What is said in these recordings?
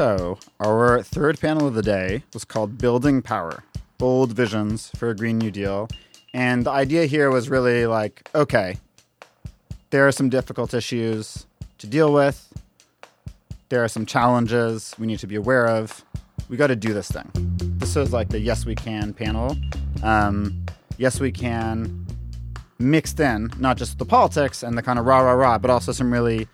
So, our third panel of the day was called Building Power, Bold Visions for a Green New Deal. And the idea here was really like, okay, there are some difficult issues to deal with. There are some challenges we need to be aware of. We got to do this thing. This is like the Yes We Can panel. Yes We Can mixed in, not just the politics and the kind of rah-rah-rah, but also some really,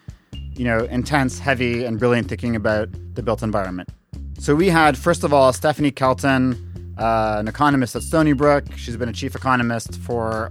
intense, heavy, and brilliant thinking about the built environment. So we had, first of all, Stephanie Kelton, an economist at Stony Brook. She's been a chief economist for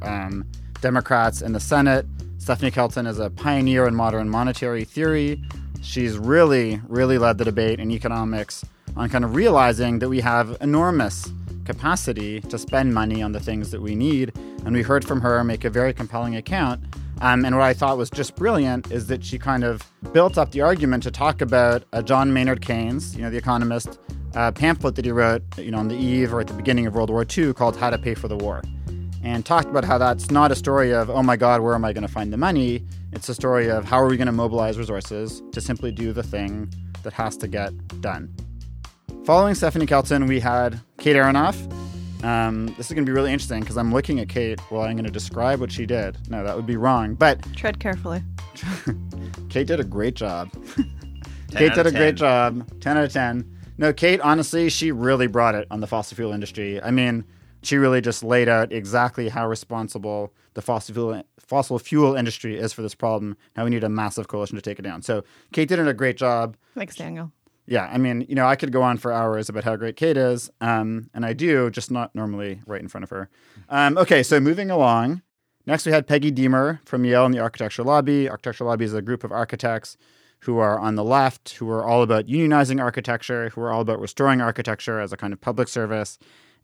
Democrats in the Senate. Stephanie Kelton is a pioneer in modern monetary theory. She's really, really led the debate in economics on kind of realizing that we have enormous capacity to spend money on the things that we need. And we heard from her make a very compelling account. And what I thought was just brilliant is that she kind of built up the argument to talk about John Maynard Keynes, the economist, pamphlet that he wrote, on the eve or at the beginning of World War II called How to Pay for the War, and talked about how that's not a story of, oh my God, where am I going to find the money? It's a story of how are we going to mobilize resources to simply do the thing that has to get done. Following Stephanie Kelton, we had Kate Aronoff. This is going to be really interesting because I'm looking at Kate while I'm going to describe what she did. No, that would be wrong, but... Tread carefully. Kate did a great job. Kate did a great job. 10 out of 10. No, Kate, honestly, she really brought it on the fossil fuel industry. I mean, she really just laid out exactly how responsible the fossil fuel industry is for this problem, how we need a massive coalition to take it down. So Kate did a great job. Thanks, Daniel. Yeah, I mean, I could go on for hours about how great Kate is, and I do, just not normally right in front of her. Okay, so moving along. Next, we had Peggy Deamer from Yale and the Architecture Lobby. Architecture Lobby is a group of architects who are on the left, who are all about unionizing architecture, who are all about restoring architecture as a kind of public service.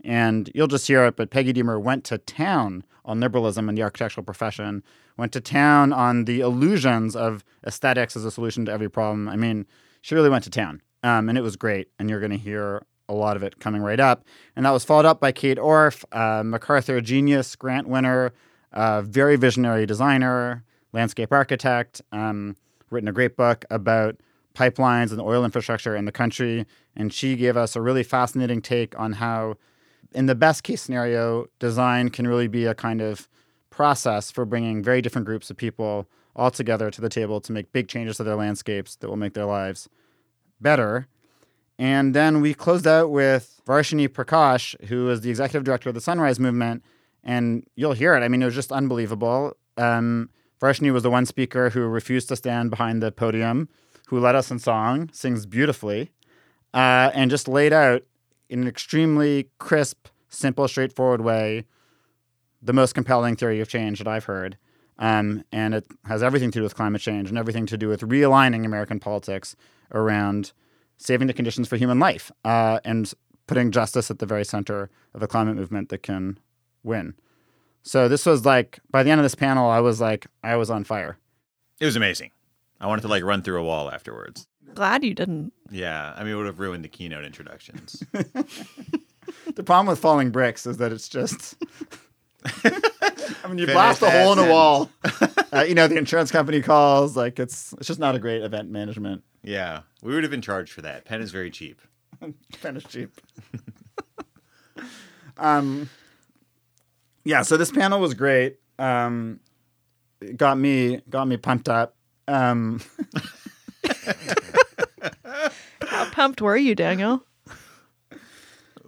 And you'll just hear it, but Peggy Deamer went to town on liberalism and the architectural profession, went to town on the illusions of aesthetics as a solution to every problem. I mean, she really went to town. And it was great, and you're going to hear a lot of it coming right up. And that was followed up by Kate Orff, MacArthur genius, grant winner, very visionary designer, landscape architect, written a great book about pipelines and oil infrastructure in the country. And she gave us a really fascinating take on how, in the best case scenario, design can really be a kind of process for bringing very different groups of people all together to the table to make big changes to their landscapes that will make their lives better. And then we closed out with Varshini Prakash, who is the executive director of the Sunrise movement. And you'll hear it. I mean, it was just unbelievable. Varshini was the one speaker who refused to stand behind the podium, who led us in song, sings beautifully, and just laid out in an extremely crisp, simple, straightforward way the most compelling theory of change that I've heard. And it has everything to do with climate change and everything to do with realigning American politics around saving the conditions for human life and putting justice at the very center of a climate movement that can win. So this was like, by the end of this panel, I was on fire. It was amazing. I wanted to run through a wall afterwards. Glad you didn't. Yeah. I mean, it would have ruined the keynote introductions. The problem with falling bricks is that it's just... I mean, you blast a hole in a wall. The insurance company calls. It's just not a great event management. Yeah, we would have been charged for that. Penn is very cheap. Penn is cheap. Yeah. So this panel was great. It got me pumped up. How pumped were you, Daniel?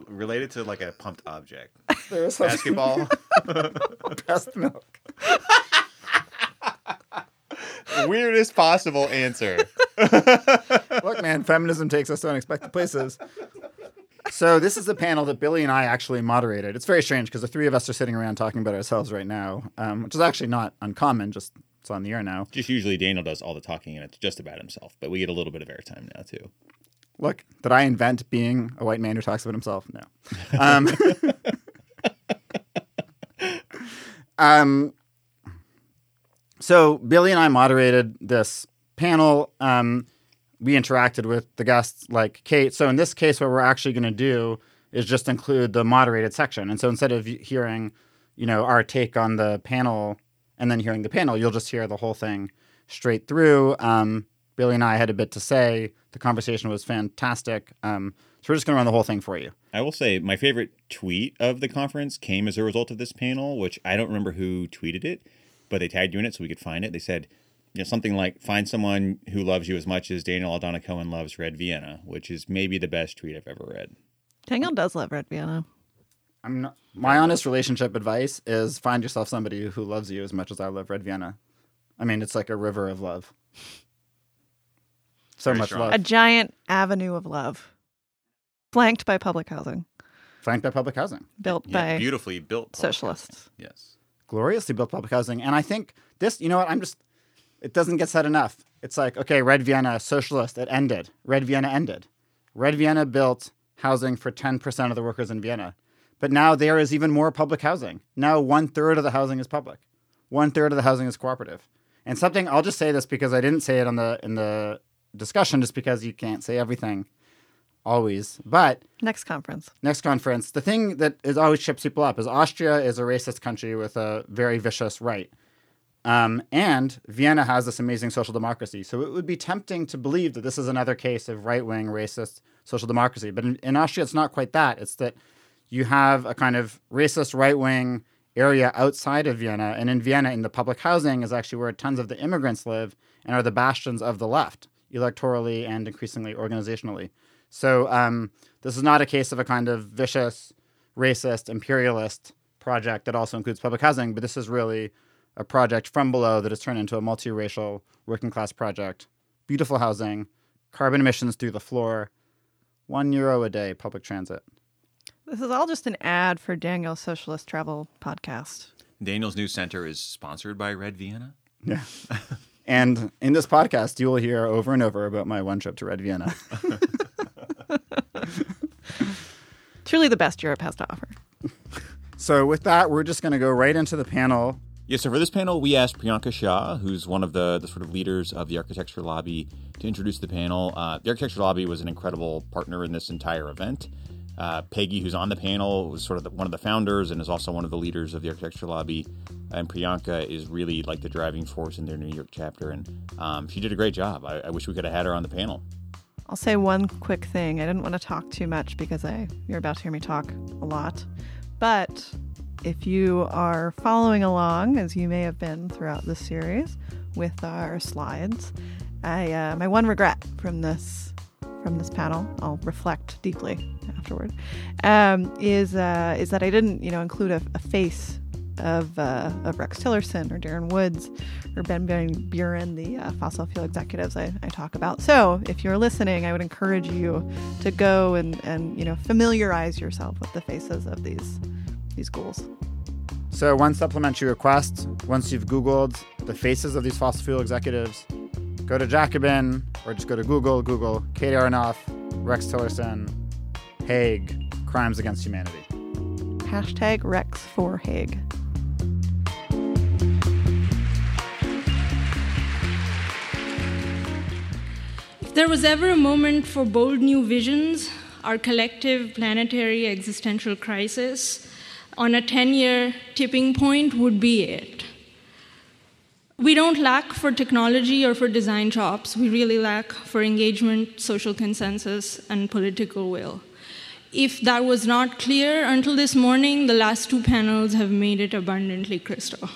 Related to a pumped object. Basketball. Breast milk. Weirdest possible answer. Look, man, feminism takes us to unexpected places. So this is a panel that Billy and I actually moderated. It's very strange because the three of us are sitting around talking about ourselves right now, which is actually not uncommon, just it's on the air now. Just usually Daniel does all the talking and it's just about himself, but we get a little bit of airtime now too. Look, did I invent being a white man who talks about himself? No. So Billy and I moderated this panel. We interacted with the guests like Kate. So in this case, what we're actually going to do is just include the moderated section. And so instead of hearing, our take on the panel and then hearing the panel, you'll just hear the whole thing straight through. Billy and I had a bit to say. The conversation was fantastic. So we're just going to run the whole thing for you. I will say my favorite tweet of the conference came as a result of this panel, which I don't remember who tweeted it, but they tagged you in it so we could find it. They said, you know, something like, find someone who loves you as much as Daniel Aldana Cohen loves Red Vienna, which is maybe the best tweet I've ever read. Daniel does love Red Vienna. My honest relationship advice is find yourself somebody who loves you as much as I love Red Vienna. I mean, it's like a river of love. So very much strong love. A giant avenue of love. Flanked by public housing. Flanked by public housing. Built by beautifully built socialists. Housing. Yes. Gloriously built public housing. And I think this, you know what, it doesn't get said enough. It's like, okay, Red Vienna, socialist, it ended. Red Vienna ended. Red Vienna built housing for 10% of the workers in Vienna. But now there is even more public housing. Now 1/3 of the housing is public. 1/3 of the housing is cooperative. And something, I'll just say this because I didn't say it in the discussion just because you can't say everything always. But next conference, the thing that is always trips people up is Austria is a racist country with a very vicious right. And Vienna has this amazing social democracy. So it would be tempting to believe that this is another case of right-wing racist social democracy. But in Austria, it's not quite that. It's that you have a kind of racist right-wing area outside of Vienna. And in Vienna, in the public housing is actually where tons of the immigrants live and are the bastions of the left, electorally and increasingly organizationally. So this is not a case of a kind of vicious, racist, imperialist project that also includes public housing, but this is really a project from below that has turned into a multiracial working class project. Beautiful housing, carbon emissions through the floor, €1 a day public transit. This is all just an ad for Daniel's Socialist Travel podcast. Daniel's new center is sponsored by Red Vienna. Yeah. And in this podcast, you will hear over and over about my one trip to Red Vienna. Truly the best Europe has to offer. So with that, we're just going to go right into the panel. Yeah, so for this panel, we asked Priyanka Shah, who's one of the sort of leaders of the Architecture Lobby, to introduce the panel. The Architecture Lobby was an incredible partner in this entire event. Peggy, who's on the panel, was sort of one of the founders and is also one of the leaders of the Architecture Lobby. And Priyanka is really like the driving force in their New York chapter. And she did a great job. I wish we could have had her on the panel. I'll say one quick thing. I didn't want to talk too much because you're about to hear me talk a lot. But if you are following along, as you may have been throughout this series, with our slides, my one regret from this panel, I'll reflect deeply afterward, is that I didn't, include a face of Rex Tillerson or Darren Woods or Ben Buren, the fossil fuel executives I talk about. So if you're listening, I would encourage you to go and familiarize yourself with the faces of these ghouls. So one supplementary request, once you've Googled the faces of these fossil fuel executives, go to Jacobin, or just go to Google, Kate Aronoff, Rex Tillerson, Haig, Crimes Against Humanity. #Rex4Haig. If there was ever a moment for bold new visions, our collective planetary existential crisis on a 10-year tipping point would be it. We don't lack for technology or for design chops. We really lack for engagement, social consensus, and political will. If that was not clear until this morning, the last two panels have made it abundantly crystal.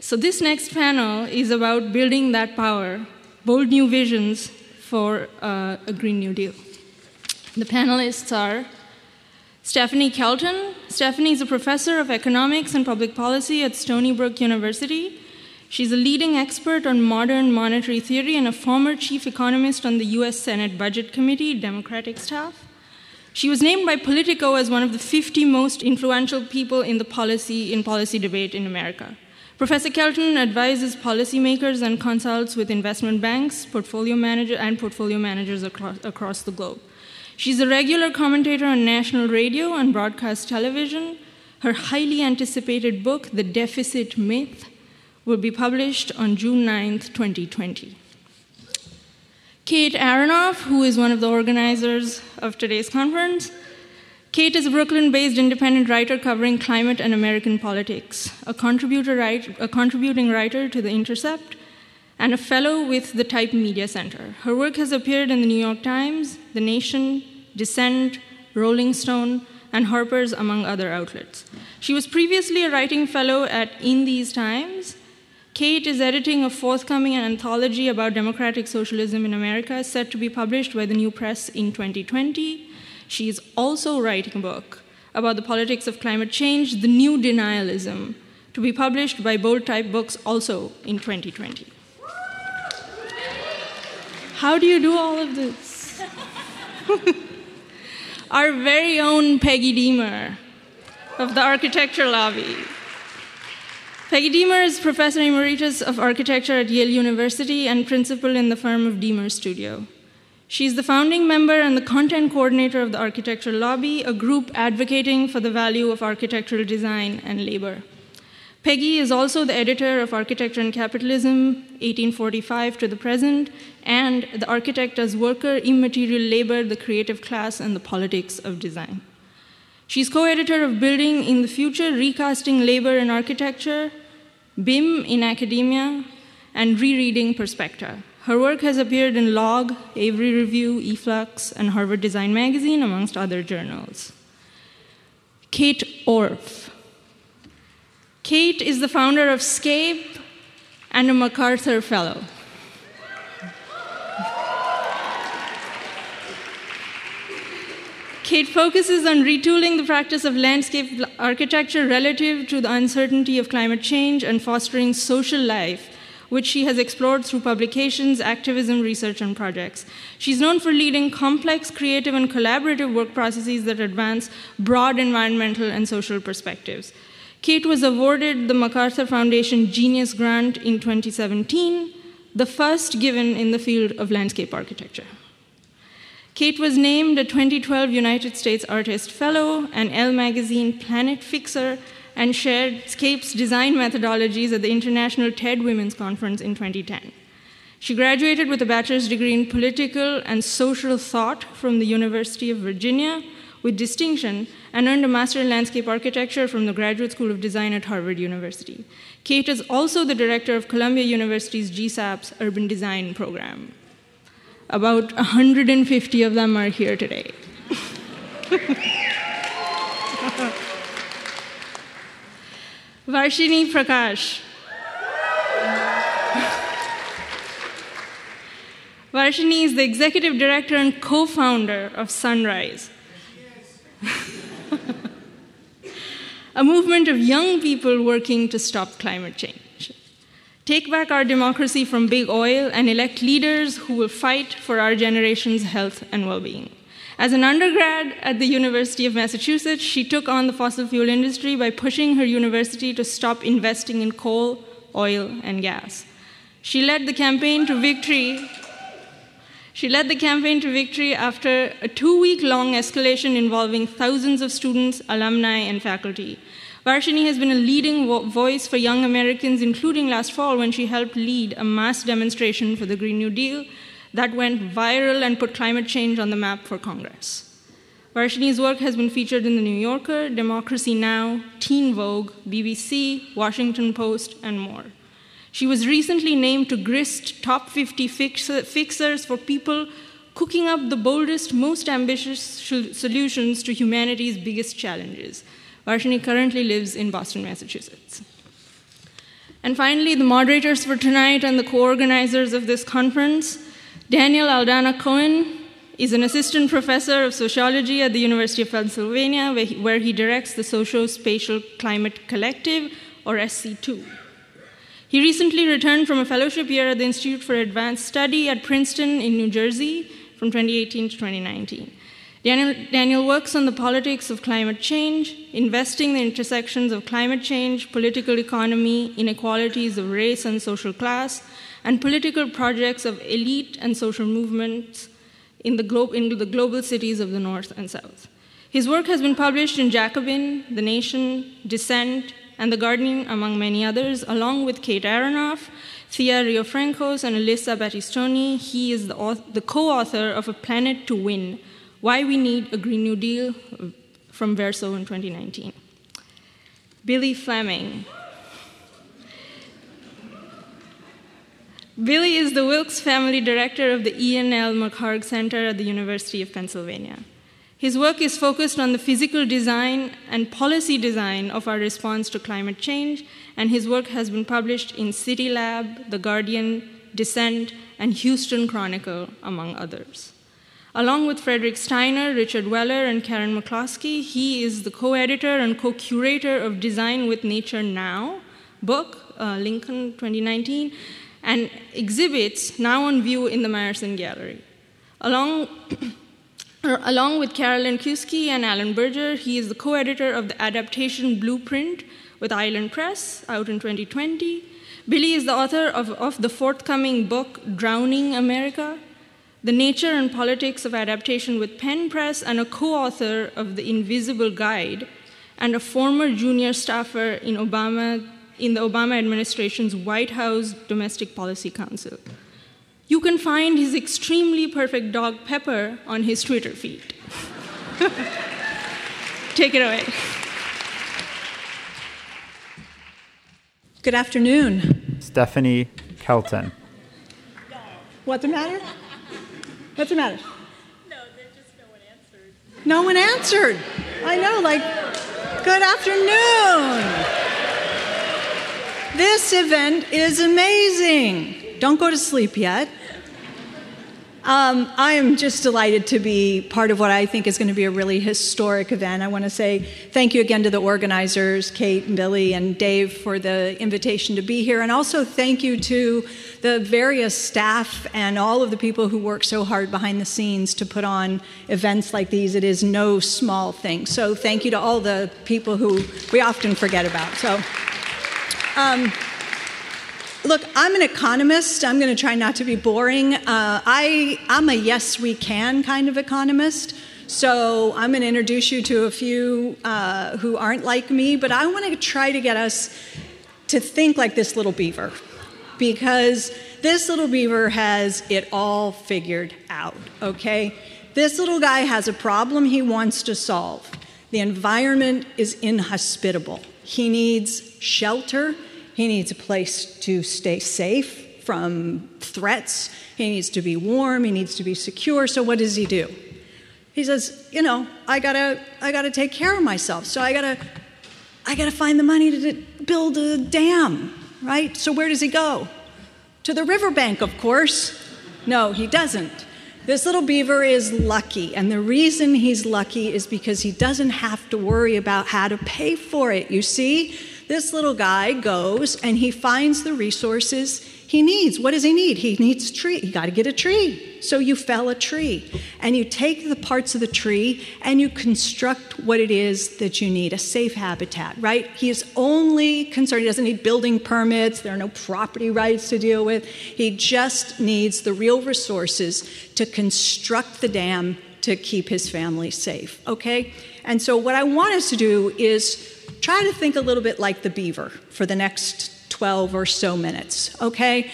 So this next panel is about building that power, bold new visions for a Green New Deal. The panelists are Stephanie Kelton. Stephanie is a professor of economics and public policy at Stony Brook University. She's a leading expert on modern monetary theory and a former chief economist on the U.S. Senate Budget Committee, Democratic staff. She was named by Politico as one of the 50 most influential people in policy debate in America. Professor Kelton advises policymakers and consults with investment banks, portfolio managers across the globe. She's a regular commentator on national radio and broadcast television. Her highly anticipated book, The Deficit Myth, will be published on June 9th, 2020. Kate Aronoff, who is one of the organizers of today's conference. Kate is a Brooklyn-based independent writer covering climate and American politics, a contributing writer to The Intercept, and a fellow with the Type Media Center. Her work has appeared in the New York Times, The Nation, Dissent, Rolling Stone, and Harper's, among other outlets. She was previously a writing fellow at In These Times. Kate is editing a forthcoming anthology about democratic socialism in America, set to be published by the New Press in 2020. She is also writing a book about the politics of climate change, The New Denialism, to be published by Bold Type Books also in 2020. How do you do all of this? Our very own Peggy Deamer of the Architecture Lobby. Peggy Deamer is Professor Emeritus of Architecture at Yale University and Principal in the firm of Deamer Studio. She's the founding member and the content coordinator of the Architecture Lobby, a group advocating for the value of architectural design and labor. Peggy is also the editor of Architecture and Capitalism, 1845 to the present, and The Architect as Worker, Immaterial Labor, the Creative Class, and the Politics of Design. She's co-editor of Building in the Future, Recasting Labor in Architecture, BIM in Academia, and Rereading Perspecta. Her work has appeared in Log, Avery Review, eFlux, and Harvard Design Magazine, amongst other journals. Kate Orff. Kate is the founder of SCAPE and a MacArthur Fellow. Kate focuses on retooling the practice of landscape architecture relative to the uncertainty of climate change and fostering social life, which she has explored through publications, activism, research, and projects. She's known for leading complex, creative, and collaborative work processes that advance broad environmental and social perspectives. Kate was awarded the MacArthur Foundation Genius Grant in 2017, the first given in the field of landscape architecture. Kate was named a 2012 United States Artist Fellow and Elle Magazine Planet Fixer, and shared SCAPE's design methodologies at the International TED Women's Conference in 2010. She graduated with a bachelor's degree in political and social thought from the University of Virginia, with distinction, and earned a Master in Landscape Architecture from the Graduate School of Design at Harvard University. Kate is also the director of Columbia University's GSAP's Urban Design Program. About 150 of them are here today. Varshini Prakash. Varshini is the executive director and co-founder of Sunrise, a movement of young people working to stop climate change, take back our democracy from big oil, and elect leaders who will fight for our generation's health and well-being. As an undergrad at the University of Massachusetts, she took on the fossil fuel industry by pushing her university to stop investing in coal, oil, and gas. She led the campaign to victory. She led the campaign to victory after a two-week-long escalation involving thousands of students, alumni, and faculty. Varshini has been a leading voice for young Americans, including last fall when she helped lead a mass demonstration for the Green New Deal that went viral and put climate change on the map for Congress. Varshini's work has been featured in The New Yorker, Democracy Now!, Teen Vogue, BBC, Washington Post, and more. She was recently named to Grist Top 50 Fixers for people cooking up the boldest, most ambitious solutions to humanity's biggest challenges. Varshini currently lives in Boston, Massachusetts. And finally, the moderators for tonight and the co-organizers of this conference. Daniel Aldana Cohen is an assistant professor of sociology at the University of Pennsylvania, where he directs the Socio-Spatial Climate Collective, or SC2. He recently returned from a fellowship year at the Institute for Advanced Study at Princeton in New Jersey from 2018 to 2019. Daniel works on the politics of climate change, investing the intersections of climate change, political economy, inequalities of race and social class, and political projects of elite and social movements in the global cities of the North and South. His work has been published in Jacobin, The Nation, Dissent, and The Guardian, among many others, along with Kate Aronoff, Thea Riofrancos, and Alyssa Battistoni. He is the co-author of A Planet to Win, Why We Need a Green New Deal, from Verso in 2019. Billy Fleming. Billy is the Wilkes family director of the E&L MacArthur Center at the University of Pennsylvania. His work is focused on the physical design and policy design of our response to climate change, and his work has been published in City Lab, The Guardian, Dissent, and Houston Chronicle, among others. Along with Frederick Steiner, Richard Weller, and Karen McCloskey, he is the co-editor and co-curator of Design with Nature Now book, Lincoln 2019, and exhibits now on view in the Meyerson Gallery. Along with Carolyn Kuski and Alan Berger, he is the co-editor of the Adaptation Blueprint with Island Press, out in 2020. Billy is the author of the forthcoming book, Drowning America, The Nature and Politics of Adaptation with Penn Press, and a co-author of The Invisible Guide, and a former junior staffer in the Obama administration's White House Domestic Policy Council. You can find his extremely perfect dog, Pepper, on his Twitter feed. Take it away. Good afternoon. Stephanie Kelton. What's the matter? What's the matter? No, there's just no one answered. No one answered. I know, like, good afternoon. This event is amazing. Don't go to sleep yet. I am just delighted to be part of what I think is going to be a really historic event. I want to say thank you again to the organizers, Kate and Billy and Dave, for the invitation to be here. And also thank you to the various staff and all of the people who work so hard behind the scenes to put on events like these. It is no small thing. So thank you to all the people who we often forget about. So. Look, I'm an economist. I'm going to try not to be boring. I'm a yes, we can kind of economist. So I'm going to introduce you to a few who aren't like me, but I want to try to get us to think like this little beaver, because this little beaver has it all figured out, okay? This little guy has a problem he wants to solve. The environment is inhospitable. He needs shelter, he needs a place to stay safe from threats, he needs to be warm, he needs to be secure. So what does he do? He says, you know, I gotta take care of myself, so I gotta find the money to build a dam, right? So where does he go? To the riverbank, of course. No, he doesn't. This little beaver is lucky, and the reason he's lucky is because he doesn't have to worry about how to pay for it. You see, this little guy goes and he finds the resources he needs. What does he need? He needs a tree. You got to get a tree. So you fell a tree, and you take the parts of the tree and you construct what it is that you need, a safe habitat, right? He is only concerned. He doesn't need building permits. There are no property rights to deal with. He just needs the real resources to construct the dam to keep his family safe, okay? And so what I want us to do is try to think a little bit like the beaver for the next 12 or so minutes, okay?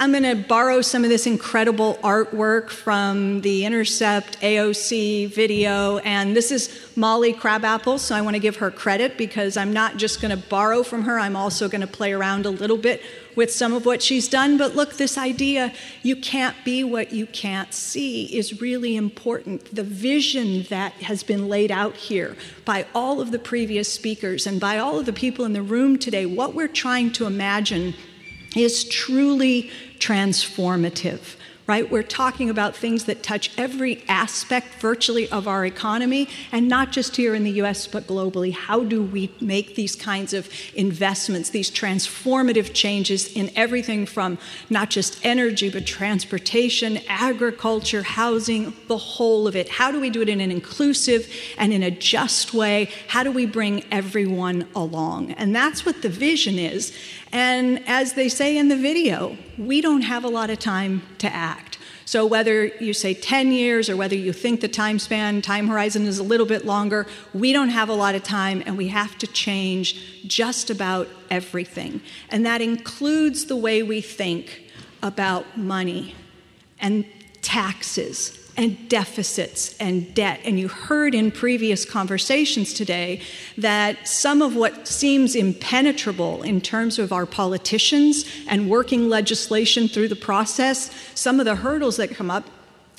I'm going to borrow some of this incredible artwork from The Intercept, AOC video, and this is Molly Crabapple, so I want to give her credit because I'm not just going to borrow from her, I'm also going to play around a little bit with some of what she's done. But look, this idea, you can't be what you can't see, is really important. The vision that has been laid out here by all of the previous speakers and by all of the people in the room today, what we're trying to imagine is truly transformative, right? We're talking about things that touch every aspect virtually of our economy, and not just here in the US, but globally. How do we make these kinds of investments, these transformative changes in everything from not just energy, but transportation, agriculture, housing, the whole of it? How do we do it in an inclusive and in a just way? How do we bring everyone along? And that's what the vision is. And as they say in the video, we don't have a lot of time to act. So whether you say 10 years or whether you think the time horizon is a little bit longer, we don't have a lot of time, and we have to change just about everything. And that includes the way we think about money and taxes and deficits and debt. And you heard in previous conversations today that some of what seems impenetrable in terms of our politicians and working legislation through the process, some of the hurdles that come up,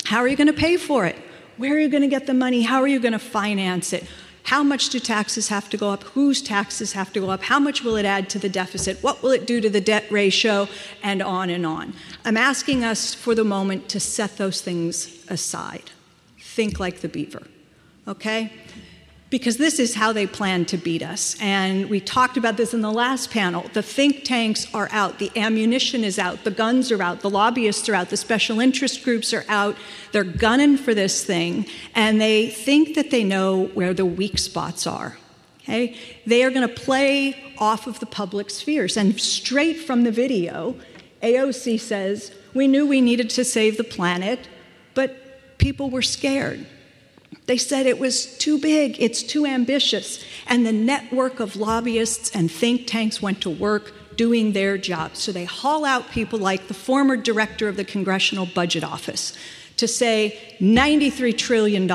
how are you going to pay for it? Where are you going to get the money? How are you going to finance it? How much do taxes have to go up? Whose taxes have to go up? How much will it add to the deficit? What will it do to the debt ratio? And on and on. I'm asking us for the moment to set those things aside. Think like the beaver, okay? Because this is how they plan to beat us. And we talked about this in the last panel. The think tanks are out. The ammunition is out. The guns are out. The lobbyists are out. The special interest groups are out. They're gunning for this thing. And they think that they know where the weak spots are. Okay? They are going to play off of the public spheres. And straight from the video, AOC says, "We knew we needed to save the planet, but people were scared. They said it was too big, it's too ambitious." And the network of lobbyists and think tanks went to work doing their job. So they haul out people like the former director of the Congressional Budget Office to say $93 trillion,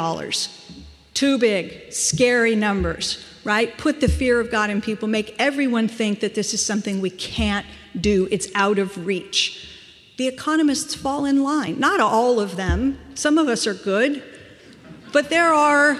too big, scary numbers, right? Put the fear of God in people, make everyone think that this is something we can't do, it's out of reach. The economists fall in line, not all of them. Some of us are good. But there are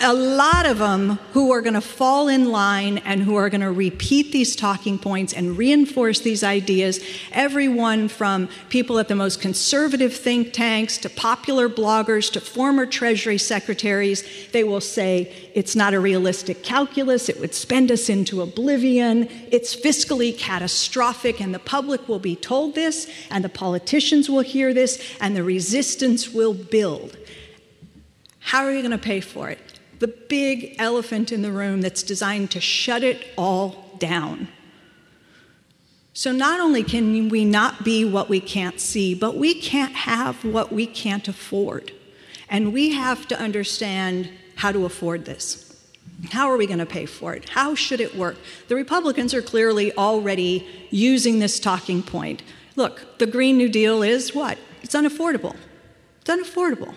a lot of them who are going to fall in line and who are going to repeat these talking points and reinforce these ideas. Everyone from people at the most conservative think tanks to popular bloggers to former Treasury secretaries, they will say it's not a realistic calculus, it would spend us into oblivion, it's fiscally catastrophic, and the public will be told this, and the politicians will hear this, and the resistance will build. How are you going to pay for it? The big elephant in the room that's designed to shut it all down. So not only can we not be what we can't see, but we can't have what we can't afford. And we have to understand how to afford this. How are we going to pay for it? How should it work? The Republicans are clearly already using this talking point. Look, the Green New Deal is what? It's unaffordable. It's unaffordable.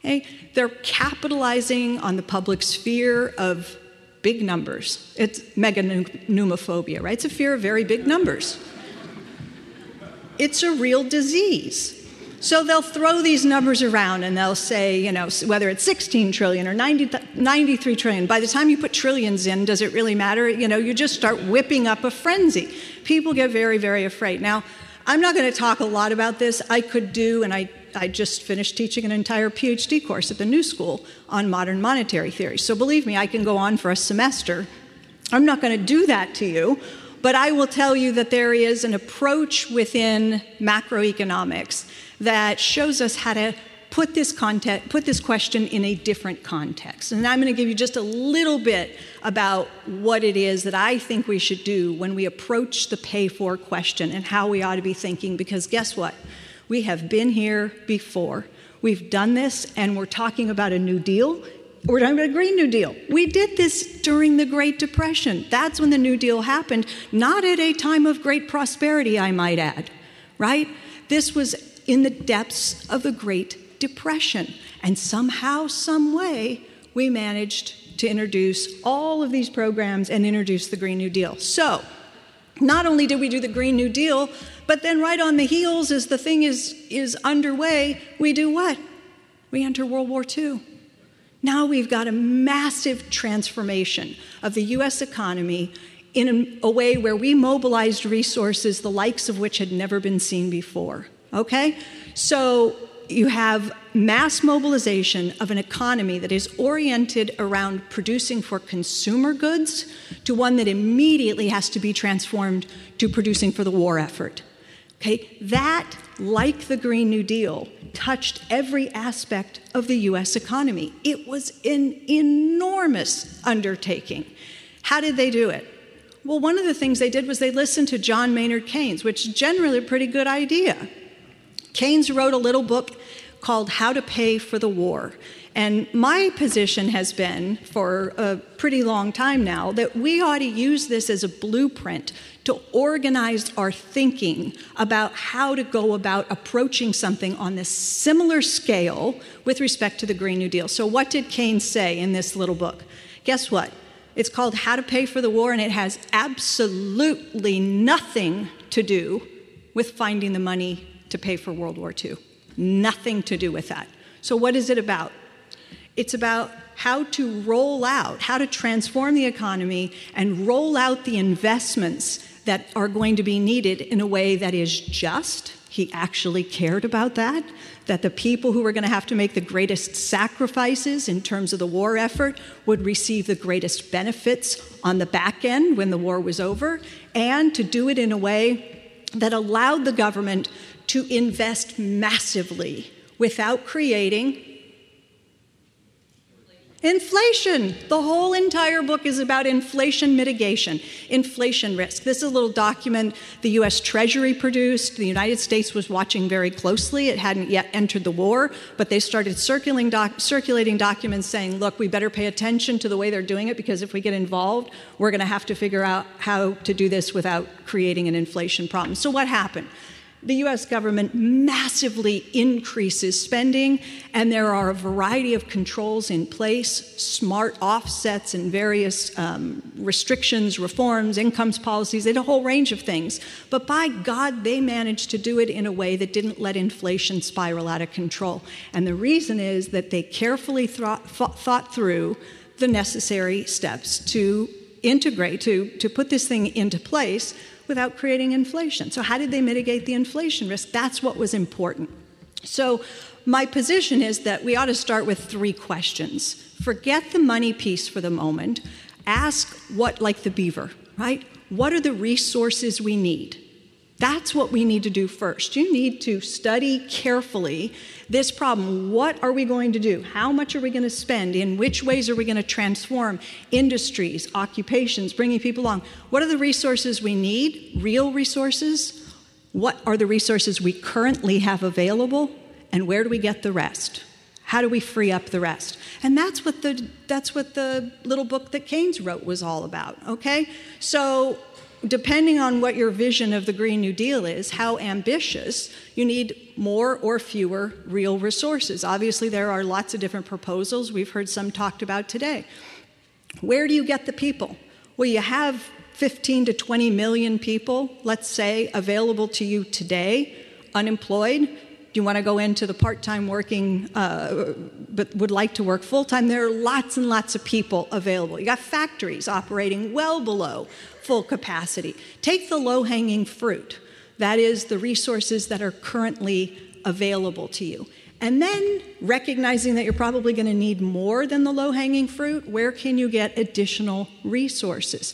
Hey, they're capitalizing on the public sphere of big numbers. It's meganomophobia, right? It's a fear of very big numbers. It's a real disease. So they'll throw these numbers around and they'll say, you know, whether it's 16 trillion or 93 trillion, by the time you put trillions in, does it really matter? You know, you just start whipping up a frenzy. People get very, very afraid. Now, I'm not going to talk a lot about this. I could do, and I just finished teaching an entire PhD course at the New School on modern monetary theory. So believe me, I can go on for a semester. I'm not going to do that to you, but I will tell you that there is an approach within macroeconomics that shows us how to put this question in a different context. And I'm going to give you just a little bit about what it is that I think we should do when we approach the pay-for question and how we ought to be thinking, because guess what? We have been here before. We've done this, and we're talking about a New Deal. We're talking about a Green New Deal. We did this during the Great Depression. That's when the New Deal happened, not at a time of great prosperity, I might add, right? This was in the depths of the Great Depression, and somehow, some way, we managed to introduce all of these programs and introduce the Green New Deal. So, not only did we do the Green New Deal, but then right on the heels, as the thing is underway, we do what? We enter World War II. Now we've got a massive transformation of the U.S. economy in a way where we mobilized resources, the likes of which had never been seen before, okay? So you have mass mobilization of an economy that is oriented around producing for consumer goods to one that immediately has to be transformed to producing for the war effort. Okay? That, like the Green New Deal, touched every aspect of the U.S. economy. It was an enormous undertaking. How did they do it? Well, one of the things they did was they listened to John Maynard Keynes, which is generally a pretty good idea. Keynes wrote a little book called How to Pay for the War. And my position has been for a pretty long time now that we ought to use this as a blueprint to organize our thinking about how to go about approaching something on this similar scale with respect to the Green New Deal. So what did Keynes say in this little book? Guess what? It's called How to Pay for the War, and it has absolutely nothing to do with finding the money to pay for World War II. Nothing to do with that. So what is it about? It's about how to roll out, how to transform the economy and roll out the investments that are going to be needed in a way that is just. He actually cared about that, that the people who were going to have to make the greatest sacrifices in terms of the war effort would receive the greatest benefits on the back end when the war was over, and to do it in a way that allowed the government to invest massively without creating inflation. The whole entire book is about inflation mitigation, inflation risk. This is a little document the U.S. Treasury produced. The United States was watching very closely. It hadn't yet entered the war, but they started circulating documents saying, look, we better pay attention to the way they're doing it, because if we get involved, we're going to have to figure out how to do this without creating an inflation problem. So what happened? The U.S. government massively increases spending, and there are a variety of controls in place, smart offsets and various restrictions, reforms, incomes policies, and a whole range of things. But by God, they managed to do it in a way that didn't let inflation spiral out of control. And the reason is that they carefully thought through the necessary steps to integrate, to put this thing into place without creating inflation. So how did they mitigate the inflation risk? That's what was important. So my position is that we ought to start with three questions. Forget the money piece for the moment. Ask what, like the beaver, right? What are the resources we need? That's what we need to do first. You need to study carefully this problem. What are we going to do? How much are we going to spend? In which ways are we going to transform industries, occupations, bringing people along? What are the resources we need? Real resources. What are the resources we currently have available? And where do we get the rest? How do we free up the rest? And that's what the little book that Keynes wrote was all about, okay? So depending on what your vision of the Green New Deal is, how ambitious, you need more or fewer real resources. Obviously, there are lots of different proposals. We've heard some talked about today. Where do you get the people? Well, you have 15 to 20 million people, let's say, available to you today, unemployed. Do you want to go into the part-time working, but would like to work full-time? There are lots and lots of people available. You got factories operating well below full capacity. Take the low-hanging fruit. That is the resources that are currently available to you. And then, recognizing that you're probably going to need more than the low-hanging fruit, where can you get additional resources?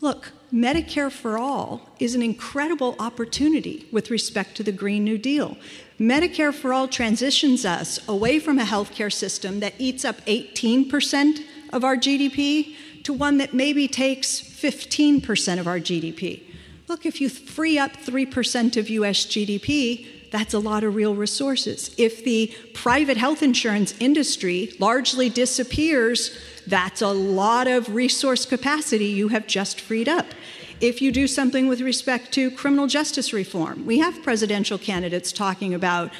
Look, Medicare for All is an incredible opportunity with respect to the Green New Deal. Medicare for All transitions us away from a healthcare system that eats up 18% of our GDP to one that maybe takes 15% of our GDP. Look, if you free up 3% of US GDP, that's a lot of real resources. If the private health insurance industry largely disappears, that's a lot of resource capacity you have just freed up. If you do something with respect to criminal justice reform, we have presidential candidates talking about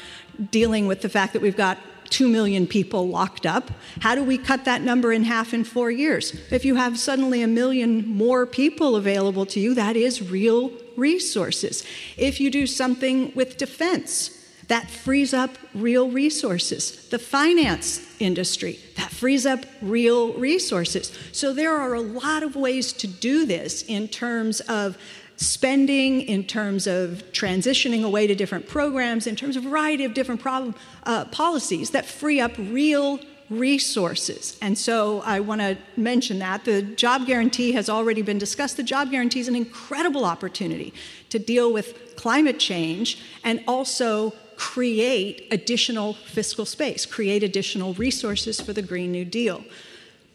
dealing with the fact that we've got 2 million people locked up. How do we cut that number in half in 4 years? If you have suddenly 1 million more people available to you, that is real resources. If you do something with defense, that frees up real resources. The finance industry, that frees up real resources. So there are a lot of ways to do this in terms of spending, in terms of transitioning away to different programs, in terms of a variety of different policies that free up real resources. And so I want to mention that. The job guarantee has already been discussed. The job guarantee is an incredible opportunity to deal with climate change and also create additional fiscal space, create additional resources for the Green New Deal.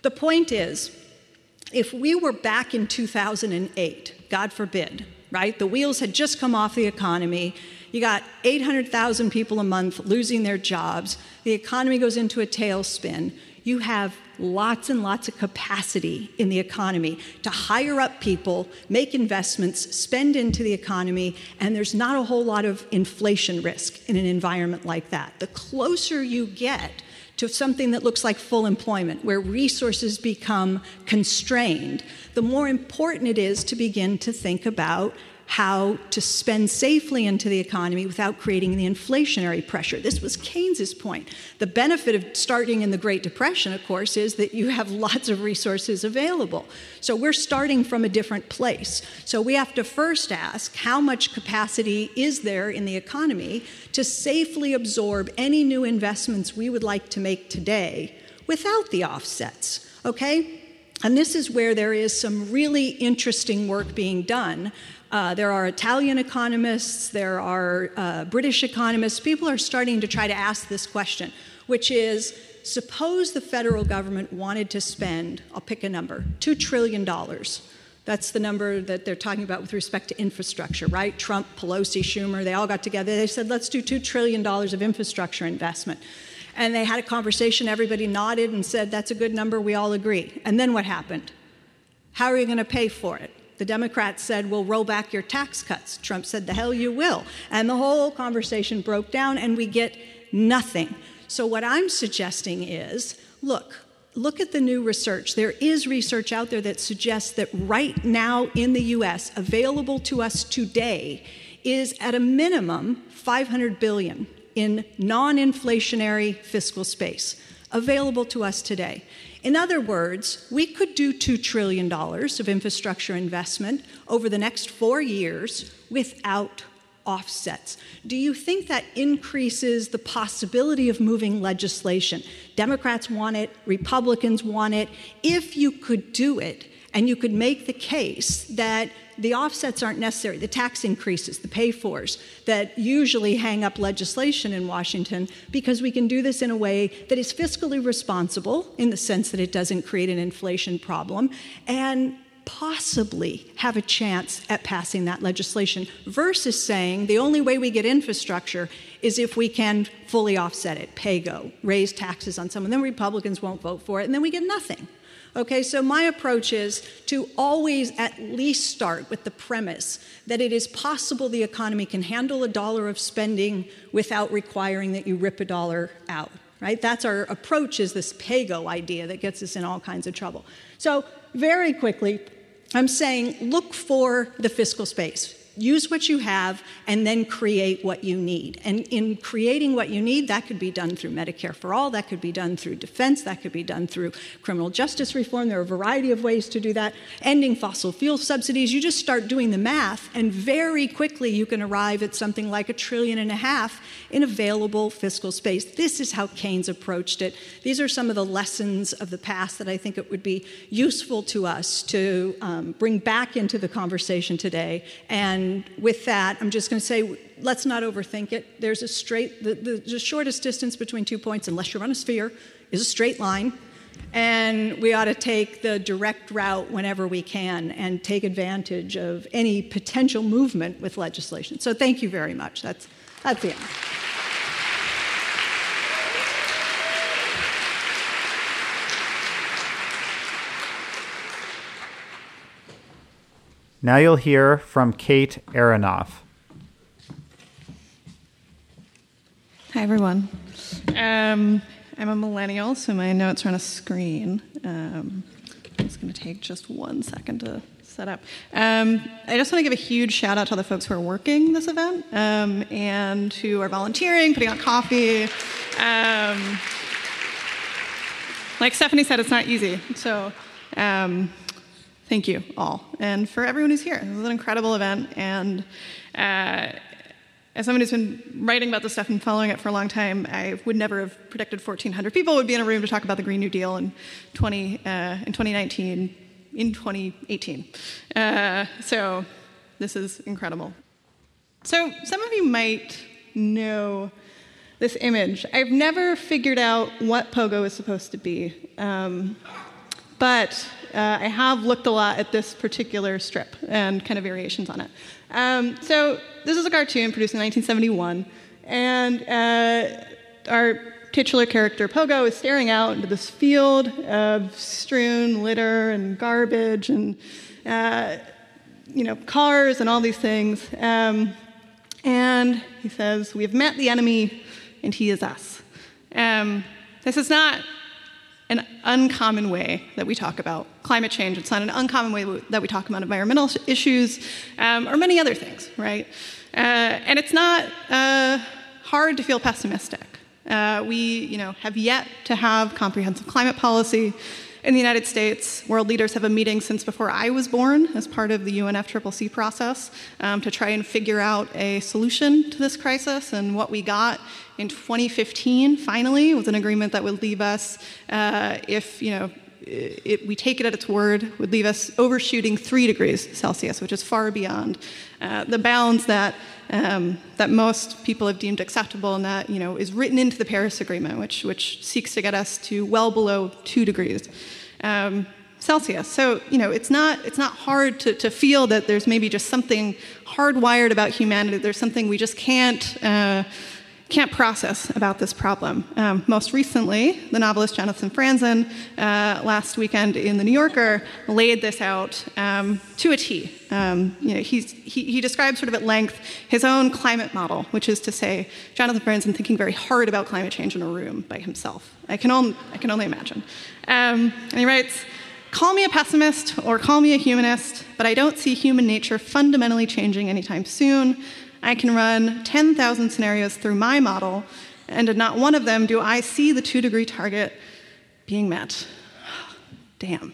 The point is, if we were back in 2008, God forbid, right? The wheels had just come off the economy. You got 800,000 people a month losing their jobs. The economy goes into a tailspin. You have lots and lots of capacity in the economy to hire up people, make investments, spend into the economy, and there's not a whole lot of inflation risk in an environment like that. The closer you get to something that looks like full employment, where resources become constrained, the more important it is to begin to think about how to spend safely into the economy without creating the inflationary pressure. This was Keynes's point. The benefit of starting in the Great Depression, of course, is that you have lots of resources available. So we're starting from a different place. So we have to first ask, how much capacity is there in the economy to safely absorb any new investments we would like to make today without the offsets, okay? And this is where there is some really interesting work being done. There are Italian economists, there are British economists. People are starting to try to ask this question, which is, suppose the federal government wanted to spend, I'll pick a number, $2 trillion. That's the number that they're talking about with respect to infrastructure, right? Trump, Pelosi, Schumer, they all got together. They said, let's do $2 trillion of infrastructure investment. And they had a conversation. Everybody nodded and said, that's a good number. We all agree. And then what happened? How are you going to pay for it? The Democrats said, we'll roll back your tax cuts. Trump said, the hell you will. And the whole conversation broke down, and we get nothing. So what I'm suggesting is, look at the new research. There is research out there that suggests that right now in the U.S., available to us today, is at a minimum $500 billion in non-inflationary fiscal space available to us today. In other words, we could do $2 trillion of infrastructure investment over the next 4 years without offsets. Do you think that increases the possibility of moving legislation? Democrats want it. Republicans want it. If you could do it, and you could make the case that the offsets aren't necessary, the tax increases, the pay-fors that usually hang up legislation in Washington, because we can do this in a way that is fiscally responsible in the sense that it doesn't create an inflation problem, and possibly have a chance at passing that legislation, versus saying the only way we get infrastructure is if we can fully offset it, pay-go, raise taxes on someone, then Republicans won't vote for it, and then we get nothing. Okay, so my approach is to always at least start with the premise that it is possible the economy can handle a dollar of spending without requiring that you rip a dollar out, right? That's our approach, is this pay-go idea that gets us in all kinds of trouble. So very quickly, I'm saying look for the fiscal space. Use what you have, and then create what you need. And in creating what you need, that could be done through Medicare for All, that could be done through defense, that could be done through criminal justice reform. There are a variety of ways to do that. Ending fossil fuel subsidies. You just start doing the math, and very quickly you can arrive at something like $1.5 trillion in available fiscal space. This is how Keynes approached it. These are some of the lessons of the past that I think it would be useful to us to bring back into the conversation today. And with that, I'm just going to say, let's not overthink it. There's a straight, the shortest distance between 2 points, unless you're on a sphere, is a straight line. And we ought to take the direct route whenever we can and take advantage of any potential movement with legislation. So thank you very much. That's the end. Now you'll hear from Kate Aronoff. Hi, everyone. I'm a millennial, so my notes are on a screen. It's going to take just 1 second to set up. I just want to give a huge shout out to all the folks who are working this event and who are volunteering, putting out coffee. Like Stephanie said, it's not easy. So... thank you all, and for everyone who's here. This is an incredible event, and as someone who's been writing about this stuff and following it for a long time, I would never have predicted 1,400 people would be in a room to talk about the Green New Deal in 2019, in 2018. So this is incredible. So some of you might know this image. I've never figured out what pogo is supposed to be, but I have looked a lot at this particular strip and kind of variations on it. So this is a cartoon produced in 1971, and our titular character, Pogo, is staring out into this field of strewn litter and garbage and cars and all these things. And he says, "We have met the enemy, and he is us." This is not an uncommon way that we talk about climate change. It's not an uncommon way that we talk about environmental issues or many other things, right? And it's not hard to feel pessimistic. We have yet to have comprehensive climate policy. In the United States, world leaders have a meeting since before I was born as part of the UNFCCC process to try and figure out a solution to this crisis. And what we got in 2015, finally, was an agreement that would leave us, if we take it at its word, would leave us overshooting 3 degrees Celsius, which is far beyond the bounds that that most people have deemed acceptable, and that is written into the Paris Agreement, which seeks to get us to well below 2 degrees Celsius. So it's not hard to feel that there's maybe just something hardwired about humanity. There's something we just can't process about this problem. Most recently, the novelist Jonathan Franzen last weekend in The New Yorker laid this out to a T. He describes sort of at length his own climate model, which is to say, Jonathan Franzen thinking very hard about climate change in a room by himself. I can only imagine. And he writes, "Call me a pessimist or call me a humanist, but I don't see human nature fundamentally changing anytime soon. I can run 10,000 scenarios through my model, and in not one of them do I see the 2-degree target being met." Damn.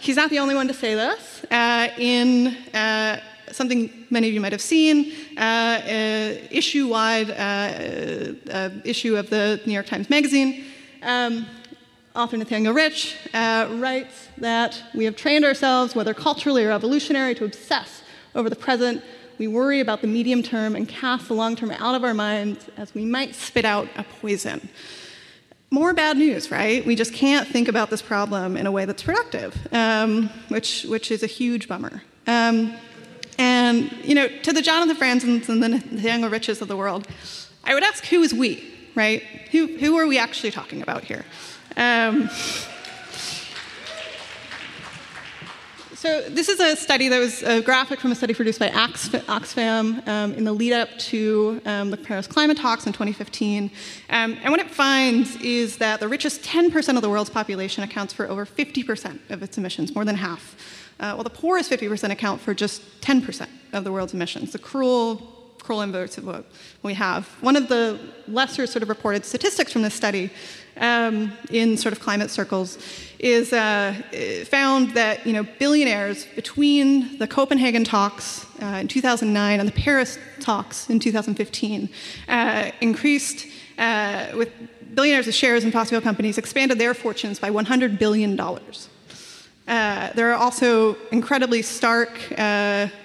He's not the only one to say this. In something many of you might have seen, issue-wide issue of the New York Times Magazine, author Nathaniel Rich writes that we have trained ourselves, whether culturally or evolutionary, to obsess over the present. We worry about the medium term and cast the long term out of our minds, as we might spit out a poison. More bad news, right? We just can't think about this problem in a way that's productive, which is a huge bummer. And to the Jonathan Franzens and the Daniel Riches of the world, I would ask, who is we, right? Who are we actually talking about here? So this is a study that was a graphic from a study produced by Oxfam in the lead up to the Paris climate talks in 2015. And what it finds is that the richest 10% of the world's population accounts for over 50% of its emissions, more than half, while the poorest 50% account for just 10% of the world's emissions. The cruel inverse of what we have. One of the lesser sort of reported statistics from this study in sort of climate circles is found that billionaires between the Copenhagen talks in 2009 and the Paris talks in 2015 increased with billionaires with shares in fossil fuel companies expanded their fortunes by $100 billion. There are also incredibly stark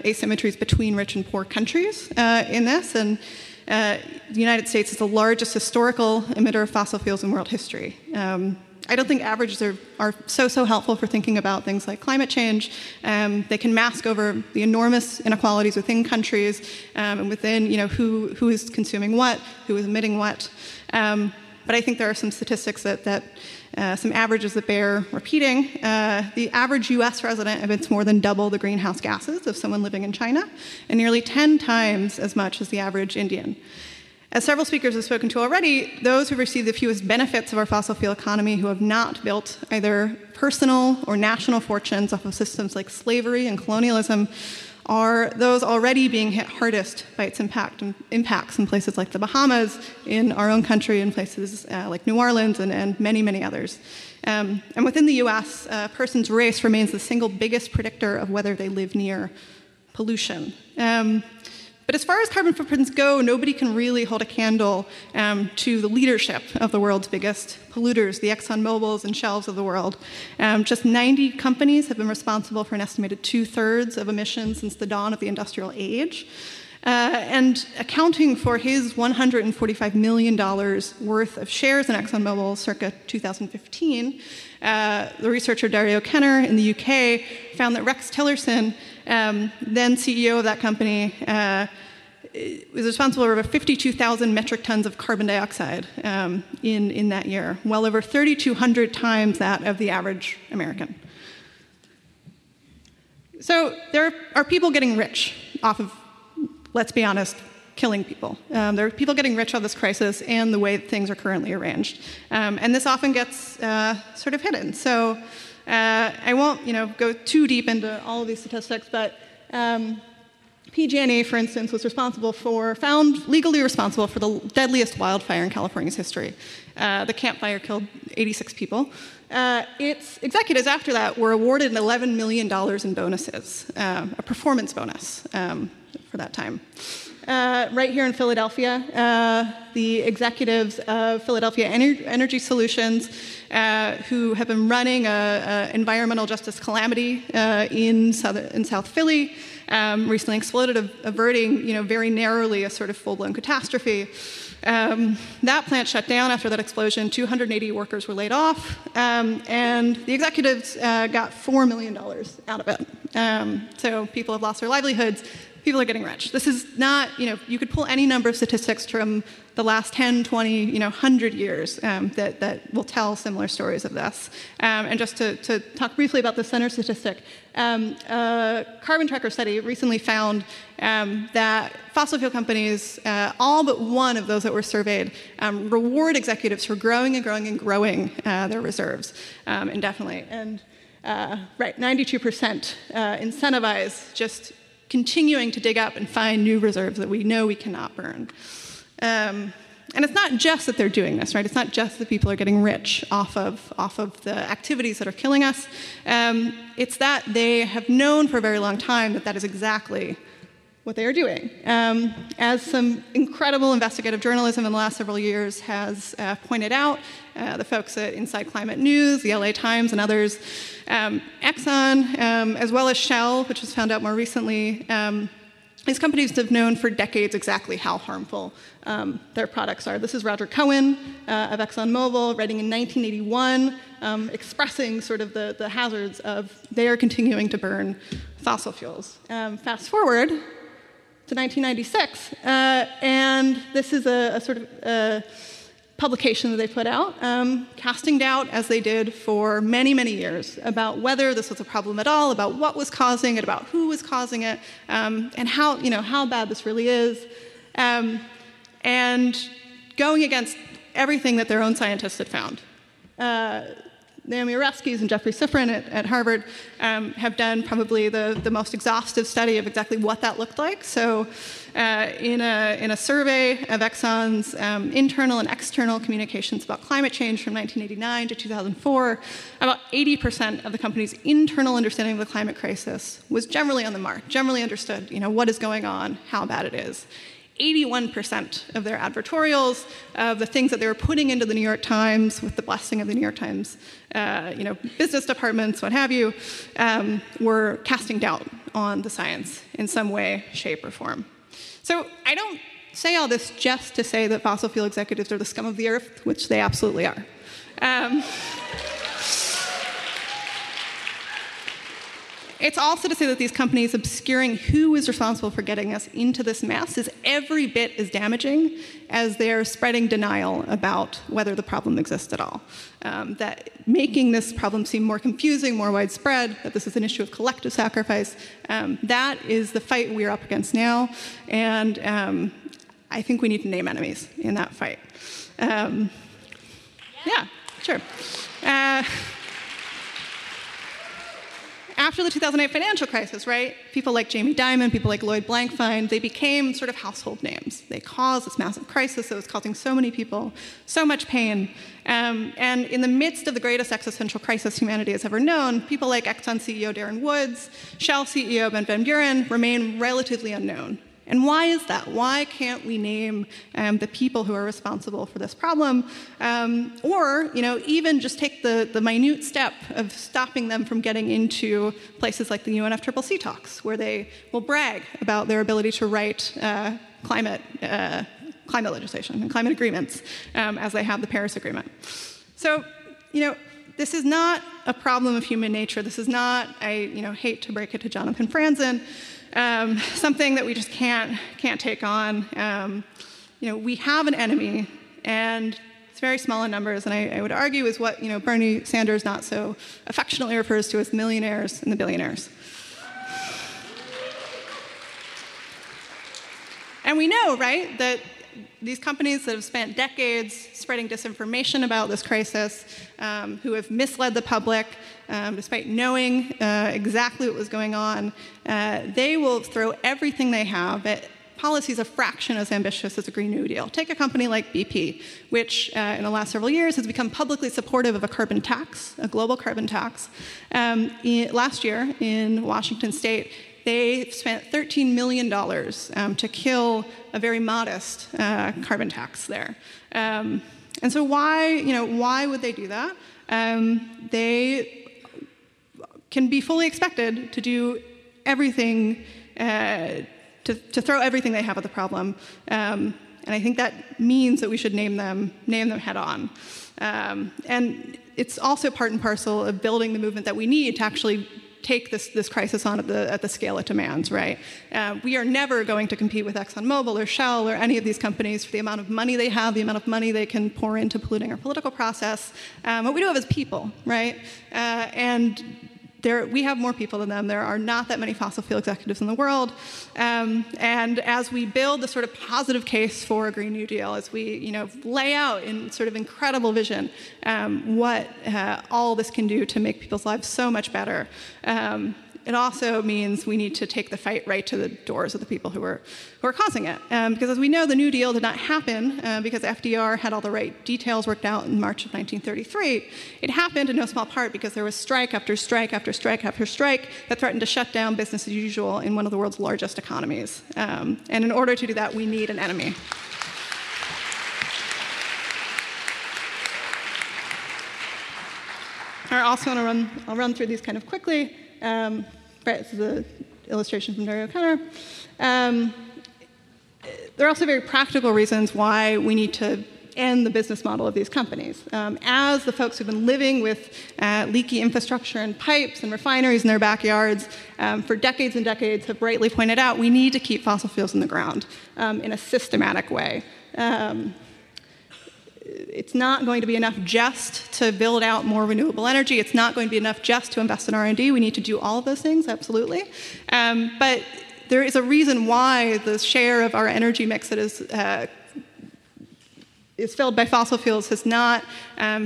asymmetries between rich and poor countries in this, and the United States is the largest historical emitter of fossil fuels in world history. I don't think averages are so helpful for thinking about things like climate change. They can mask over the enormous inequalities within countries and within who is consuming what, who is emitting what. But I think there are some statistics that some averages that bear repeating. The average US resident emits more than double the greenhouse gases of someone living in China, and nearly 10 times as much as the average Indian. As several speakers have spoken to already, those who receive the fewest benefits of our fossil fuel economy, who have not built either personal or national fortunes off of systems like slavery and colonialism, are those already being hit hardest by its impacts in places like the Bahamas, in our own country, in places like New Orleans, and many, many others. And within the US, a person's race remains the single biggest predictor of whether they live near pollution. But as far as carbon footprints go, nobody can really hold a candle to the leadership of the world's biggest polluters, the ExxonMobils and Shells of the world. Just 90 companies have been responsible for an estimated 2/3 of emissions since the dawn of the industrial age. And accounting for his $145 million worth of shares in ExxonMobil circa 2015, the researcher Dario Kenner in the UK found that Rex Tillerson, then CEO of that company, was responsible for over 52,000 metric tons of carbon dioxide in that year, well over 3,200 times that of the average American. So there are people getting rich off of, let's be honest, killing people. There are people getting rich on this crisis and the way that things are currently arranged. And this often gets sort of hidden. So I won't go too deep into all of these statistics, but PG&E, for instance, was found legally responsible for the deadliest wildfire in California's history. The Camp Fire killed 86 people. Its executives after that were awarded $11 million in bonuses, a performance bonus for that time. Right here in Philadelphia, the executives of Philadelphia Energy Solutions, who have been running an environmental justice calamity in South Philly, recently exploded, averting very narrowly a sort of full-blown catastrophe. That plant shut down after that explosion. 280 workers were laid off, and the executives got $4 million out of it. So people have lost their livelihoods. People are getting rich. This is not, you could pull any number of statistics from the last 10, 20, 100 years that will tell similar stories of this. And just to talk briefly about the center statistic, a Carbon Tracker study recently found that fossil fuel companies, all but one of those that were surveyed, reward executives for growing and growing and growing their reserves indefinitely. And right, 92% incentivize just continuing to dig up and find new reserves that we know we cannot burn. And it's not just that they're doing this, right? It's not just that people are getting rich off of the activities that are killing us. It's that they have known for a very long time that that is exactly what they are doing. As some incredible investigative journalism in the last several years has pointed out, the folks at Inside Climate News, the LA Times, and others, Exxon, as well as Shell, which was found out more recently, these companies have known for decades exactly how harmful their products are. This is Roger Cohen of ExxonMobil writing in 1981, expressing sort of the hazards of they are continuing to burn fossil fuels. Fast forward to 1996, and this is a sort of publication that they put out, casting doubt, as they did for many, many years, about whether this was a problem at all, about what was causing it, about who was causing it, and how, how bad this really is. And going against everything that their own scientists had found. Naomi Oreskes and Jeffrey Sifrin at Harvard have done probably the most exhaustive study of exactly what that looked like. So in a survey of Exxon's internal and external communications about climate change from 1989 to 2004, about 80% of the company's internal understanding of the climate crisis was generally on the mark, generally understood what is going on, how bad it is. 81% of their advertorials, of the things that they were putting into the New York Times with the blessing of the New York Times, business departments, what have you, were casting doubt on the science in some way, shape, or form. So I don't say all this just to say that fossil fuel executives are the scum of the earth, which they absolutely are. It's also to say that these companies obscuring who is responsible for getting us into this mess is every bit as damaging as they're spreading denial about whether the problem exists at all. That making this problem seem more confusing, more widespread, that this is an issue of collective sacrifice, that is the fight we are up against now. And I think we need to name enemies in that fight. Yeah, sure. After the 2008 financial crisis, right, people like Jamie Dimon, people like Lloyd Blankfein, they became sort of household names. They caused this massive crisis that was causing so many people so much pain. And in the midst of the greatest existential crisis humanity has ever known, people like Exxon CEO Darren Woods, Shell CEO Ben Van Buren remain relatively unknown. And why is that? Why can't we name the people who are responsible for this problem? Or, you know, even just take the minute step of stopping them from getting into places like the UNFCCC talks, where they will brag about their ability to write climate legislation and climate agreements as they have the Paris Agreement. So, you know, this is not a problem of human nature. This is not, I hate to break it to Jonathan Franzen, something that we just can't take on. You know, we have an enemy, and it's very small in numbers, and I would argue is what, you know, Bernie Sanders not so affectionately refers to as millionaires and the billionaires. And we know, right, that these companies that have spent decades spreading disinformation about this crisis, who have misled the public, despite knowing exactly what was going on, they will throw everything they have at policies a fraction as ambitious as a Green New Deal. Take a company like BP, which in the last several years has become publicly supportive of a carbon tax, a global carbon tax. Last year in Washington State, they spent $13 million to kill a very modest carbon tax there. And so why would they do that? They can be fully expected to do everything, to throw everything they have at the problem. And I think that means that we should name them head on. And it's also part and parcel of building the movement that we need to actually take this crisis on at the scale it demands, right? We are never going to compete with ExxonMobil or Shell or any of these companies for the amount of money they have, the amount of money they can pour into polluting our political process. What we do have is people, right? And we have more people than them. There are not that many fossil fuel executives in the world. And as we build the sort of positive case for a Green New Deal, as we lay out in sort of incredible vision what all this can do to make people's lives so much better, it also means we need to take the fight right to the doors of the people who are causing it. Because as we know, the New Deal did not happen because FDR had all the right details worked out in March of 1933. It happened in no small part because there was strike after strike after strike after strike that threatened to shut down business as usual in one of the world's largest economies. And in order to do that, we need an enemy. I also want to I'll run through these kind of quickly. Right, this is an illustration from Dario O'Connor. There are also very practical reasons why we need to end the business model of these companies. As the folks who've been living with leaky infrastructure and pipes and refineries in their backyards for decades and decades have rightly pointed out, we need to keep fossil fuels in the ground in a systematic way. It's not going to be enough just to build out more renewable energy. It's not going to be enough just to invest in R&D. We need to do all of those things, absolutely. But there is a reason why the share of our energy mix that is filled by fossil fuels has not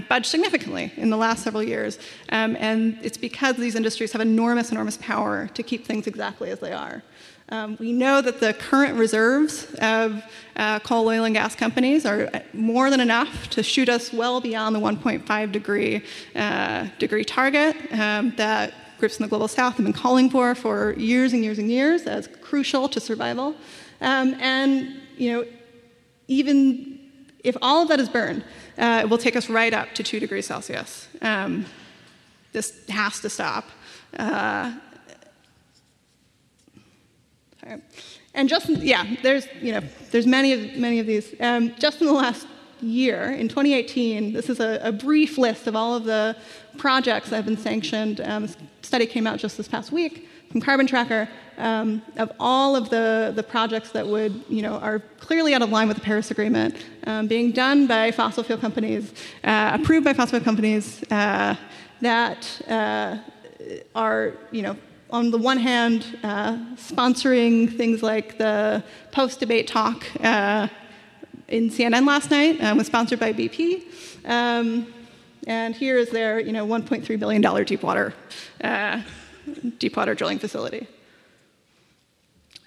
budged significantly in the last several years. And it's because these industries have enormous, enormous power to keep things exactly as they are. We know that the current reserves of coal, oil, and gas companies are more than enough to shoot us well beyond the 1.5 degree target that groups in the Global South have been calling for years and years and years as crucial to survival. And, you know, even if all of that is burned, it will take us right up to 2 degrees Celsius. This has to stop. And just, yeah, there's many of these. Just in the last year, in 2018, this is a brief list of all of the projects that have been sanctioned. This study came out just this past week from Carbon Tracker of all of the projects that would, are clearly out of line with the Paris Agreement, being done by fossil fuel companies, approved by fossil fuel companies that are, on the one hand, sponsoring things like the post-debate talk in CNN last night was sponsored by BP. And here is their, $1.3 billion deepwater drilling facility.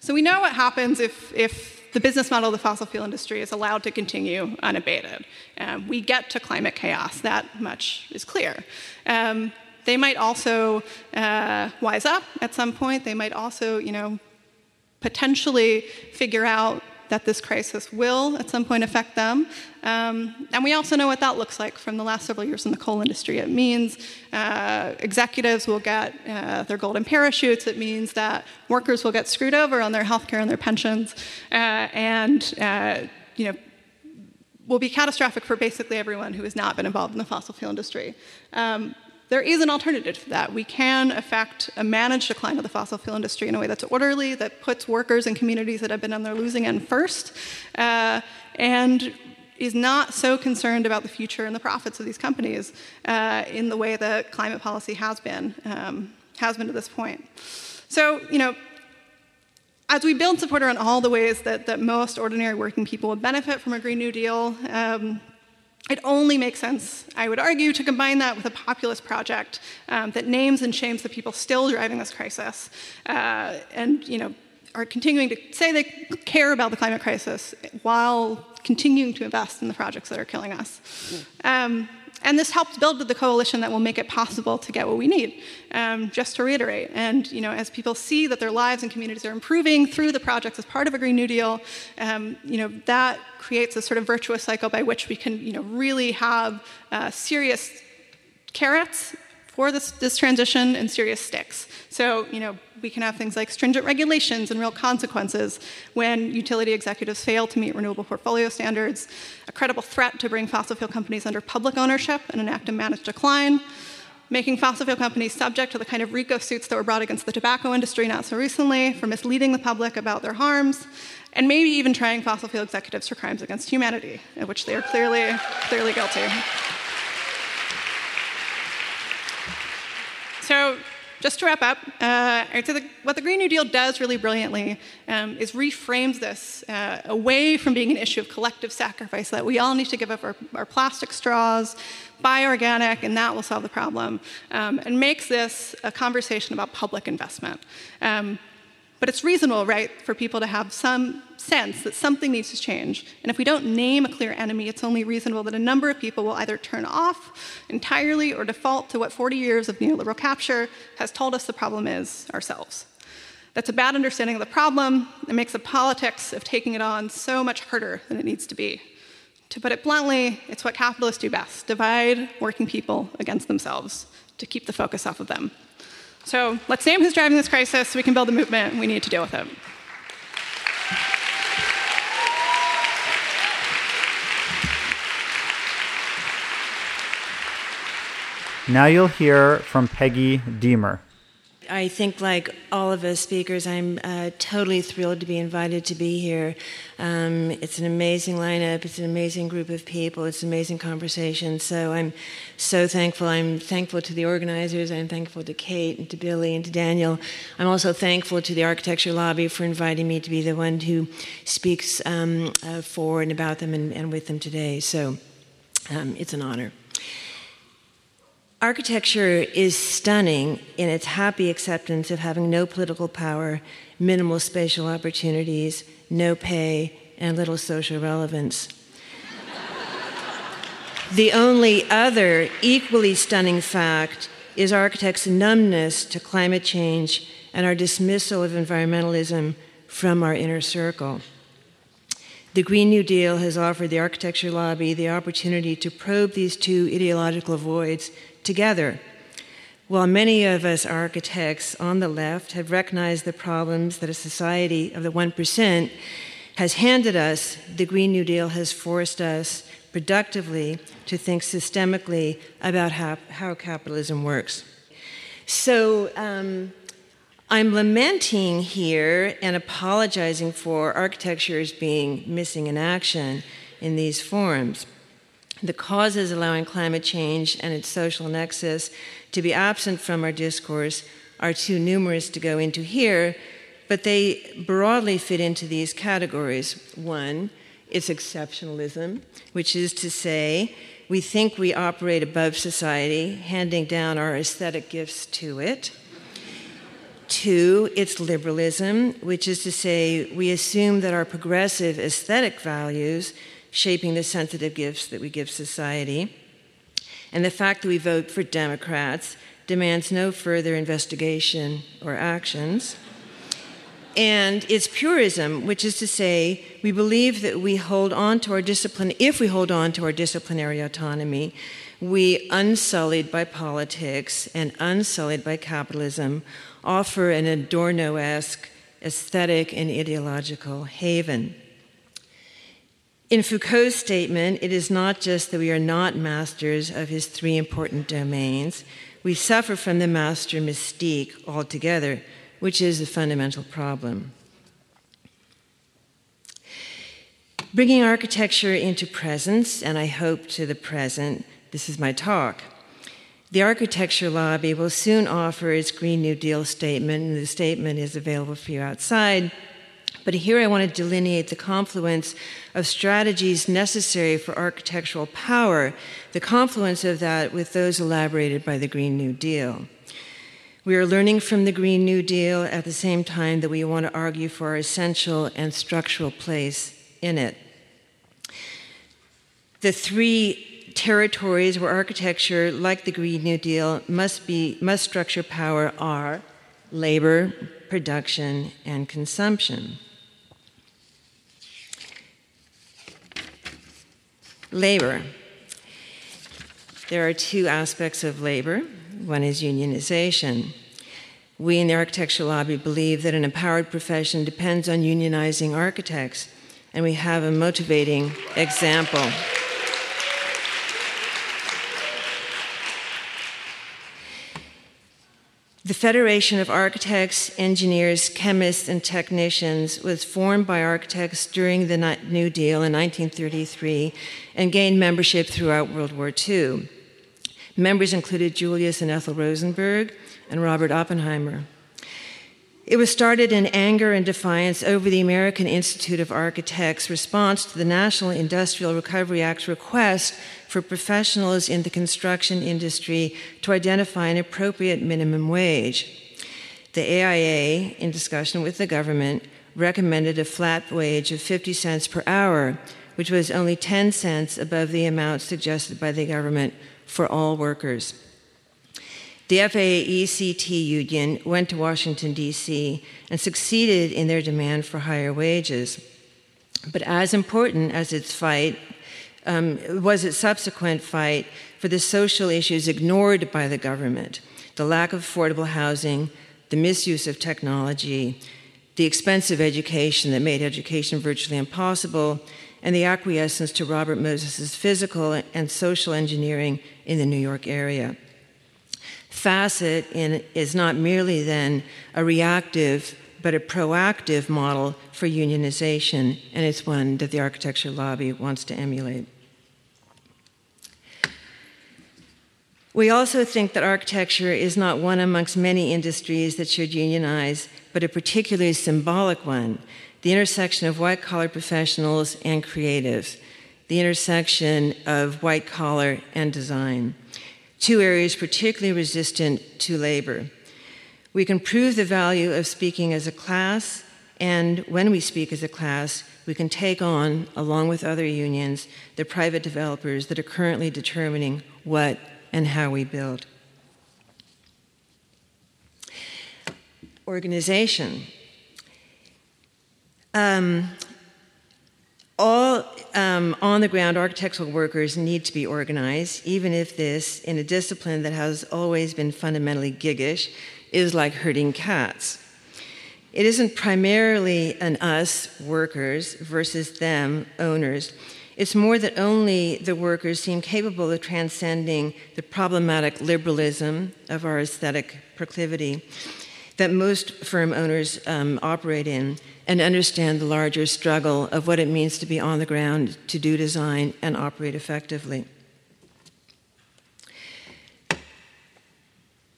So we know what happens if the business model of the fossil fuel industry is allowed to continue unabated. We get to climate chaos. That much is clear. They might also wise up at some point. They might also, potentially figure out that this crisis will at some point affect them. And we also know what that looks like from the last several years in the coal industry. It means executives will get their golden parachutes. It means that workers will get screwed over on their healthcare and their pensions, and will be catastrophic for basically everyone who has not been involved in the fossil fuel industry. There is an alternative to that. We can affect a managed decline of the fossil fuel industry in a way that's orderly, that puts workers and communities that have been on their losing end first, and is not so concerned about the future and the profits of these companies in the way that climate policy has been to this point. So, as we build support around all the ways that most ordinary working people would benefit from a Green New Deal, it only makes sense, I would argue, to combine that with a populist project that names and shames the people still driving this crisis, and are continuing to say they care about the climate crisis while continuing to invest in the projects that are killing us. And this helps build the coalition that will make it possible to get what we need. Just to reiterate, and as people see that their lives and communities are improving through the projects as part of a Green New Deal, that creates a sort of virtuous cycle by which we can really have serious carrots for this transition and serious sticks. So we can have things like stringent regulations and real consequences when utility executives fail to meet renewable portfolio standards, a credible threat to bring fossil fuel companies under public ownership and enact a managed decline, making fossil fuel companies subject to the kind of RICO suits that were brought against the tobacco industry not so recently for misleading the public about their harms, and maybe even trying fossil fuel executives for crimes against humanity, of which they are clearly guilty. So, just to wrap up, I'd say what the Green New Deal does really brilliantly is reframes this away from being an issue of collective sacrifice, that we all need to give up our plastic straws, buy organic, and that will solve the problem, and makes this a conversation about public investment. But it's reasonable, right, for people to have some sense that something needs to change. And if we don't name a clear enemy, it's only reasonable that a number of people will either turn off entirely or default to what 40 years of neoliberal capture has told us the problem is ourselves. That's a bad understanding of the problem. It makes the politics of taking it on so much harder than it needs to be. To put it bluntly, it's what capitalists do best: divide working people against themselves to keep the focus off of them. So let's name who's driving this crisis so we can build the movement we need to deal with it. Now you'll hear from Peggy Deamer. I think, like all of us speakers, I'm totally thrilled to be invited to be here. It's an amazing lineup. It's an amazing group of people. It's an amazing conversation. So I'm so thankful. I'm thankful to the organizers. I'm thankful to Kate and to Billy and to Daniel. I'm also thankful to the Architecture Lobby for inviting me to be the one who speaks for and about them and with them today. So it's an honor. Architecture is stunning in its happy acceptance of having no political power, minimal spatial opportunities, no pay, and little social relevance. The only other equally stunning fact is architects' numbness to climate change and our dismissal of environmentalism from our inner circle. The Green New Deal has offered the architecture lobby the opportunity to probe these two ideological voids together. While many of us architects on the left have recognized the problems that a society of the 1% has handed us, the Green New Deal has forced us productively to think systemically about how capitalism works. So I'm lamenting here and apologizing for architecture as being missing in action in these forums. The causes allowing climate change and its social nexus to be absent from our discourse are too numerous to go into here, but they broadly fit into these categories. One is exceptionalism, which is to say we think we operate above society, handing down our aesthetic gifts to it. Two, it's liberalism, which is to say we assume that our progressive aesthetic values shaping the sensitive gifts that we give society. And the fact that we vote for Democrats demands no further investigation or actions. and its purism, which is to say, we believe that we hold on to our discipline, if we hold on to our disciplinary autonomy, we, unsullied by politics and unsullied by capitalism, offer an Adorno-esque aesthetic and ideological haven. In Foucault's statement, it is not just that we are not masters of his three important domains, we suffer from the master mystique altogether, which is the fundamental problem. Bringing architecture into presence, and I hope to the present, this is my talk. The Architecture Lobby will soon offer its Green New Deal statement, and the statement is available for you outside. But here I want to delineate the confluence of strategies necessary for architectural power, the confluence of that with those elaborated by the Green New Deal. We are learning from the Green New Deal at the same time that we want to argue for our essential and structural place in it. The three territories where architecture, like the Green New Deal, must structure power are labor, production, and consumption. Labor. There are two aspects of labor. One is unionization. We in the Architecture Lobby believe that an empowered profession depends on unionizing architects, and we have a motivating example. The Federation of Architects, Engineers, Chemists, and Technicians was formed by architects during the New Deal in 1933 and gained membership throughout World War II. Members included Julius and Ethel Rosenberg and Robert Oppenheimer. It was started in anger and defiance over the American Institute of Architects' response to the National Industrial Recovery Act's request for professionals in the construction industry to identify an appropriate minimum wage. The AIA, in discussion with the government, recommended a flat wage of 50 cents per hour, which was only 10 cents above the amount suggested by the government for all workers. The FAECT union went to Washington, D.C., and succeeded in their demand for higher wages. But as important as its fight was its subsequent fight for the social issues ignored by the government, the lack of affordable housing, the misuse of technology, the expensive education that made education virtually impossible, and the acquiescence to Robert Moses's physical and social engineering in the New York area. FACET is not merely then a reactive but a proactive model for unionization, and it's one that the Architecture Lobby wants to emulate. We also think that architecture is not one amongst many industries that should unionize, but a particularly symbolic one, the intersection of white-collar professionals and creatives, the intersection of white-collar and design, two areas particularly resistant to labor. We can prove the value of speaking as a class, and when we speak as a class, we can take on, along with other unions, the private developers that are currently determining what and how we build. Organization. All on-the-ground architectural workers need to be organized, even if this, in a discipline that has always been fundamentally giggish, is like herding cats. It isn't primarily an us, workers, versus them, owners. It's more that only the workers seem capable of transcending the problematic liberalism of our aesthetic proclivity that most firm owners operate in, and understand the larger struggle of what it means to be on the ground, to do design, and operate effectively.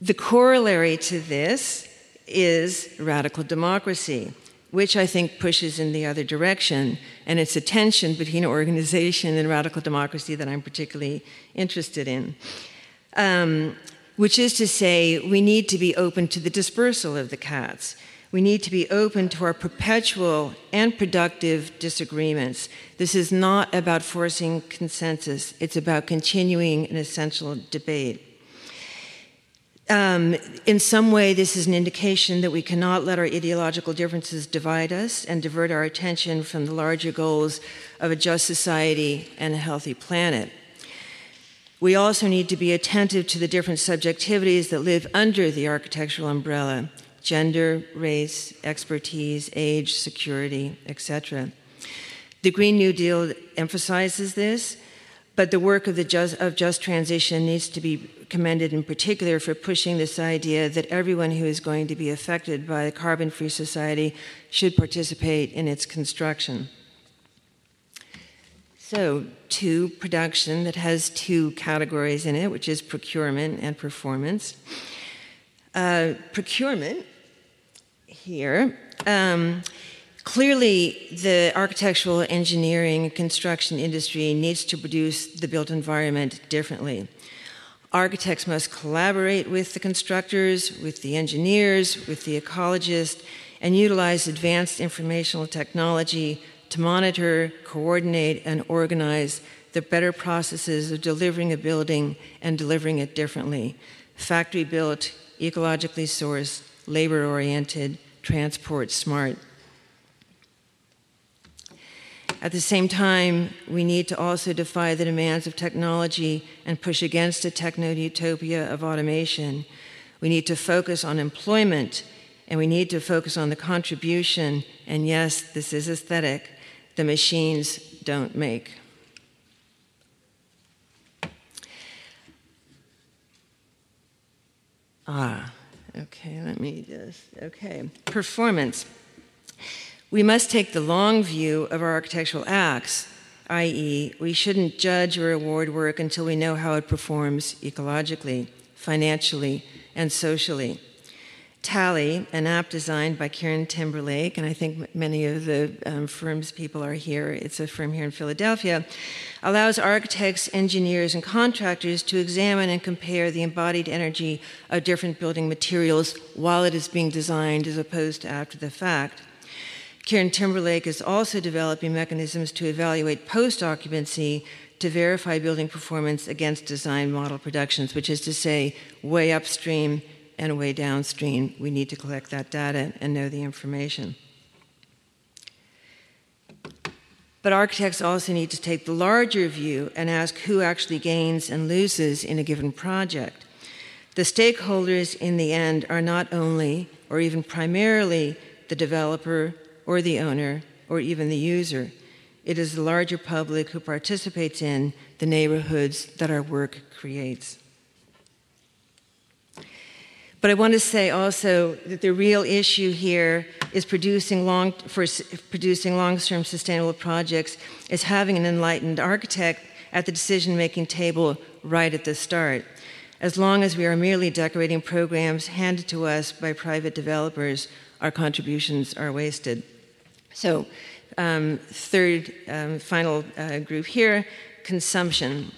The corollary to this is radical democracy, which I think pushes in the other direction, and it's a tension between organization and radical democracy that I'm particularly interested in. Which is to say, we need to be open to the dispersal of the cats. We need to be open to our perpetual and productive disagreements. This is not about forcing consensus. It's about continuing an essential debate. In some way, this is an indication that we cannot let our ideological differences divide us and divert our attention from the larger goals of a just society and a healthy planet. We also need to be attentive to the different subjectivities that live under the architectural umbrella: gender, race, expertise, age, security, etc. The Green New Deal emphasizes this, but the work of Just Transition needs to be commended in particular for pushing this idea that everyone who is going to be affected by a carbon-free society should participate in its construction. So, to production that has two categories in it, which is procurement and performance. Procurement, here, clearly the architectural, engineering, construction industry needs to produce the built environment differently. Architects must collaborate with the constructors, with the engineers, with the ecologists, and utilize advanced informational technology to monitor, coordinate, and organize the better processes of delivering a building and delivering it differently. Factory-built, ecologically sourced, labor-oriented, transport-smart. At the same time, we need to also defy the demands of technology and push against a techno-utopia of automation. We need to focus on employment, and we need to focus on the contribution, and yes, this is aesthetic, the machines don't make. Performance. We must take the long view of our architectural acts, i.e., we shouldn't judge or award work until we know how it performs ecologically, financially, and socially. Tally, an app designed by Karen Timberlake, and I think many of the firm's people are here, it's a firm here in Philadelphia, allows architects, engineers, and contractors to examine and compare the embodied energy of different building materials while it is being designed as opposed to after the fact. Karen Timberlake is also developing mechanisms to evaluate post-occupancy to verify building performance against design model productions, which is to say, way upstream and way downstream. We need to collect that data and know the information. But architects also need to take the larger view and ask who actually gains and loses in a given project. The stakeholders in the end are not only, or even primarily, the developer or the owner or even the user. It is the larger public who participates in the neighborhoods that our work creates. But I want to say also that the real issue here is producing long-term sustainable projects is having an enlightened architect at the decision-making table right at the start. As long as we are merely decorating programs handed to us by private developers, our contributions are wasted. So, final group here, consumption.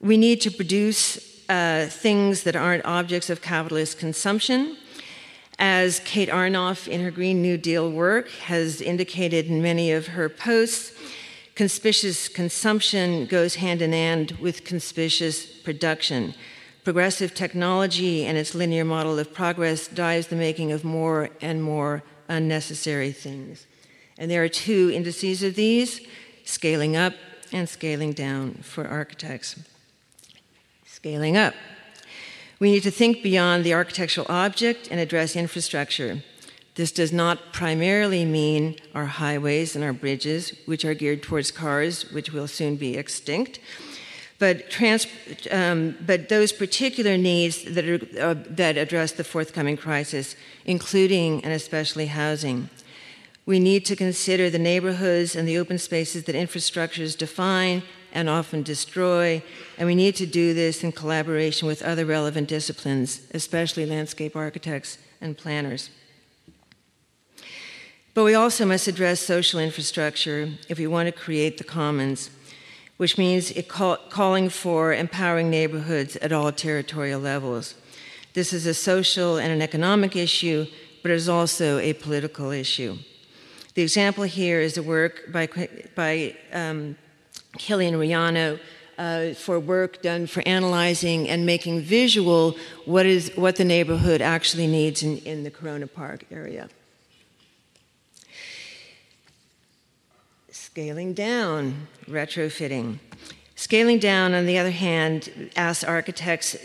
We need to produce things that aren't objects of capitalist consumption. As Kate Aronoff in her Green New Deal work has indicated in many of her posts, conspicuous consumption goes hand in hand with conspicuous production. Progressive technology and its linear model of progress drives the making of more and more unnecessary things. And there are two indices of these, scaling up and scaling down for architects. Scaling up. We need to think beyond the architectural object and address infrastructure. This does not primarily mean our highways and our bridges, which are geared towards cars, which will soon be extinct, but those particular needs that address the forthcoming crisis, including and especially housing. We need to consider the neighborhoods and the open spaces that infrastructures define and often destroy, and we need to do this in collaboration with other relevant disciplines, especially landscape architects and planners. But we also must address social infrastructure if we want to create the commons, which means calling for empowering neighborhoods at all territorial levels. This is a social and an economic issue, but it is also a political issue. The example here is the work by Killian Riano for work done for analyzing and making visual what the neighborhood actually needs in the Corona Park area. Scaling down, retrofitting. Scaling down, on the other hand,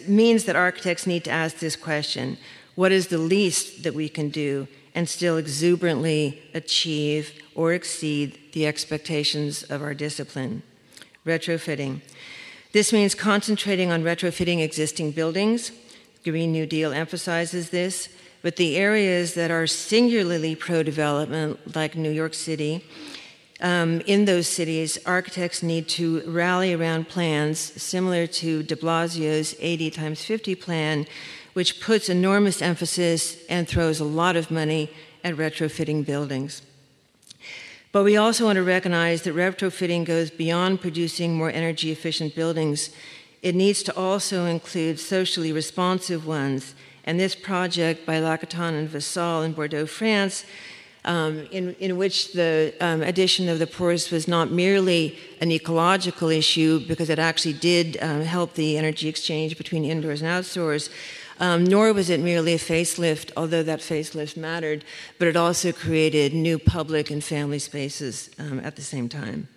means that architects need to ask this question: what is the least that we can do and still exuberantly achieve or exceed the expectations of our discipline? Retrofitting. This means concentrating on retrofitting existing buildings. Green New Deal emphasizes this, but the areas that are singularly pro-development, like New York City, in those cities, architects need to rally around plans similar to de Blasio's 80x50 plan, which puts enormous emphasis and throws a lot of money at retrofitting buildings. But we also want to recognize that retrofitting goes beyond producing more energy-efficient buildings. It needs to also include socially responsive ones. And this project by Lacaton and Vassal in Bordeaux, France, in which the addition of the porous was not merely an ecological issue, because it actually did help the energy exchange between indoors and outdoors, nor was it merely a facelift, although that facelift mattered, but it also created new public and family spaces at the same time.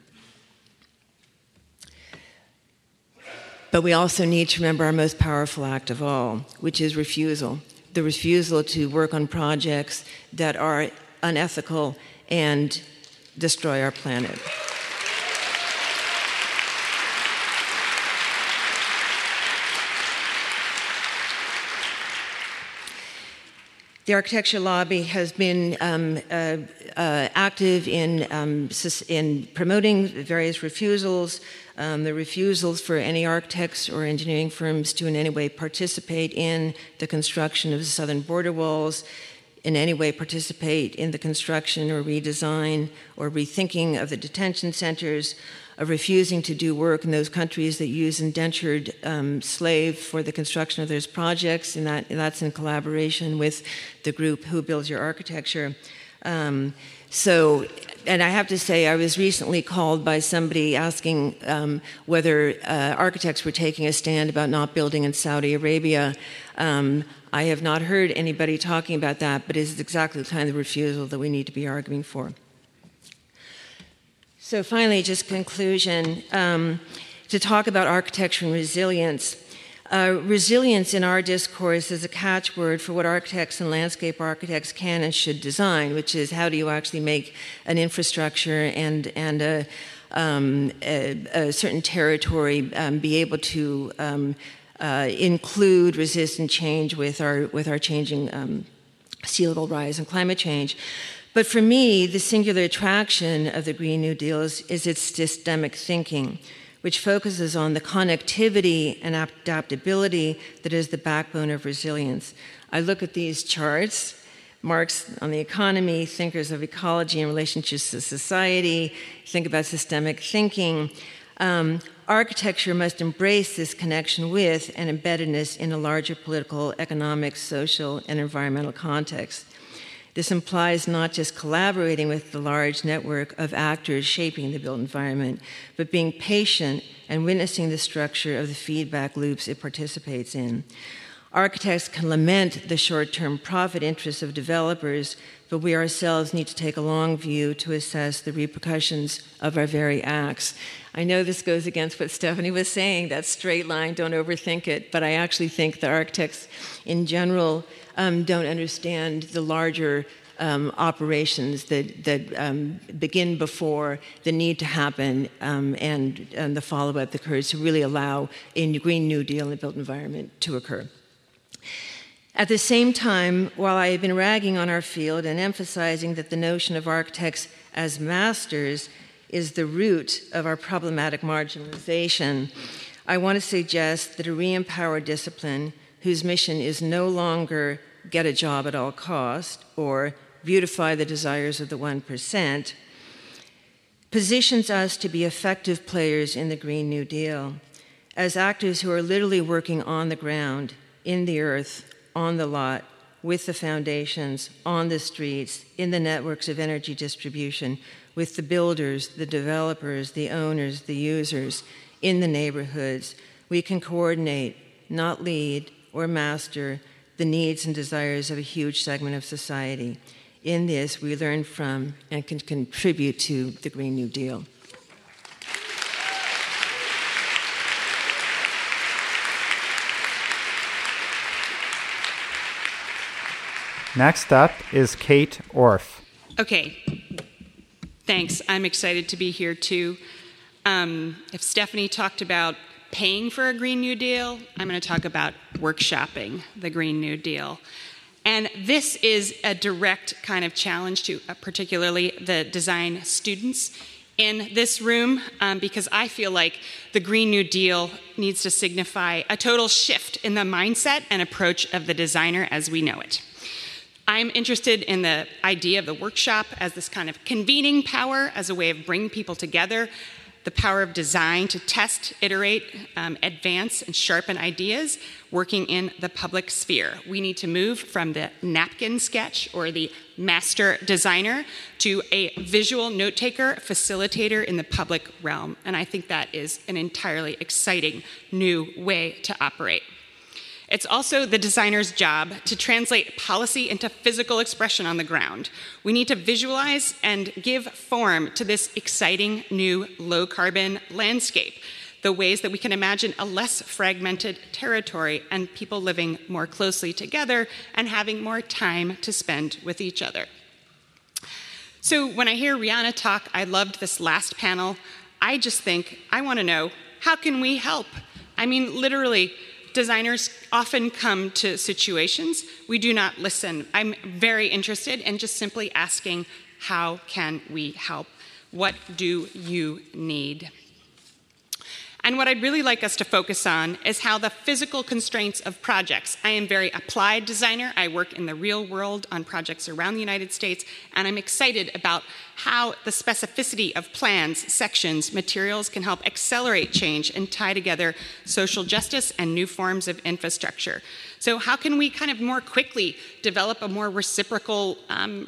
But we also need to remember our most powerful act of all, which is refusal. The refusal to work on projects that are unethical and destroy our planet. The Architecture Lobby has been active in promoting various refusals, the refusals for any architects or engineering firms to in any way participate in the construction of the southern border walls, in any way participate in the construction or redesign or rethinking of the detention centers, of refusing to do work in those countries that use indentured slave for the construction of those projects, and that's in collaboration with the group Who Builds Your Architecture. And I have to say, I was recently called by somebody asking whether architects were taking a stand about not building in Saudi Arabia. I have not heard anybody talking about that, but it is exactly the kind of refusal that we need to be arguing for. So finally, just conclusion, to talk about architecture and resilience. Resilience in our discourse is a catchword for what architects and landscape architects can and should design, which is how do you actually make an infrastructure and a certain territory be able to include resistant change with our changing sea level rise and climate change. But for me, the singular attraction of the Green New Deal is its systemic thinking, which focuses on the connectivity and adaptability that is the backbone of resilience. I look at these charts: Marx on the economy, thinkers of ecology and relationships to society, think about systemic thinking. Architecture must embrace this connection with and embeddedness in a larger political, economic, social, and environmental context. This implies not just collaborating with the large network of actors shaping the built environment, but being patient and witnessing the structure of the feedback loops it participates in. Architects can lament the short-term profit interests of developers, but we ourselves need to take a long view to assess the repercussions of our very acts. I know this goes against what Stephanie was saying, that straight line, don't overthink it, but I actually think that architects in general don't understand the larger operations that begin before, the need to happen, and the follow-up that occurs to really allow a Green New Deal in the built environment to occur. At the same time, while I have been ragging on our field and emphasizing that the notion of architects as masters is the root of our problematic marginalization, I want to suggest that a re-empowered discipline whose mission is no longer get a job at all cost or beautify the desires of the 1%, positions us to be effective players in the Green New Deal as actors who are literally working on the ground, in the earth, on the lot, with the foundations, on the streets, in the networks of energy distribution, with the builders, the developers, the owners, the users, in the neighborhoods, we can coordinate, not lead or master, the needs and desires of a huge segment of society. In this, we learn from and can contribute to the Green New Deal. Next up is Kate Orff. Okay, thanks. I'm excited to be here too. If Stephanie talked about paying for a Green New Deal, I'm going to talk about workshopping the Green New Deal. And this is a direct kind of challenge to particularly the design students in this room, because I feel like the Green New Deal needs to signify a total shift in the mindset and approach of the designer as we know it. I'm interested in the idea of the workshop as this kind of convening power, as a way of bringing people together, the power of design to test, iterate, advance, and sharpen ideas working in the public sphere. We need to move from the napkin sketch or the master designer to a visual note-taker, facilitator in the public realm. And I think that is an entirely exciting new way to operate. It's also the designer's job to translate policy into physical expression on the ground. We need to visualize and give form to this exciting new low-carbon landscape, the ways that we can imagine a less fragmented territory and people living more closely together and having more time to spend with each other. So when I hear Rihanna talk, I loved this last panel. I just think, I want to know, how can we help? I mean, literally, designers often come to situations we do not listen. I'm very interested in just simply asking, how can we help? What do you need? And what I'd really like us to focus on is how the physical constraints of projects. I am a very applied designer. I work in the real world on projects around the United States, and I'm excited about how the specificity of plans, sections, materials can help accelerate change and tie together social justice and new forms of infrastructure. So how can we kind of more quickly develop a more reciprocal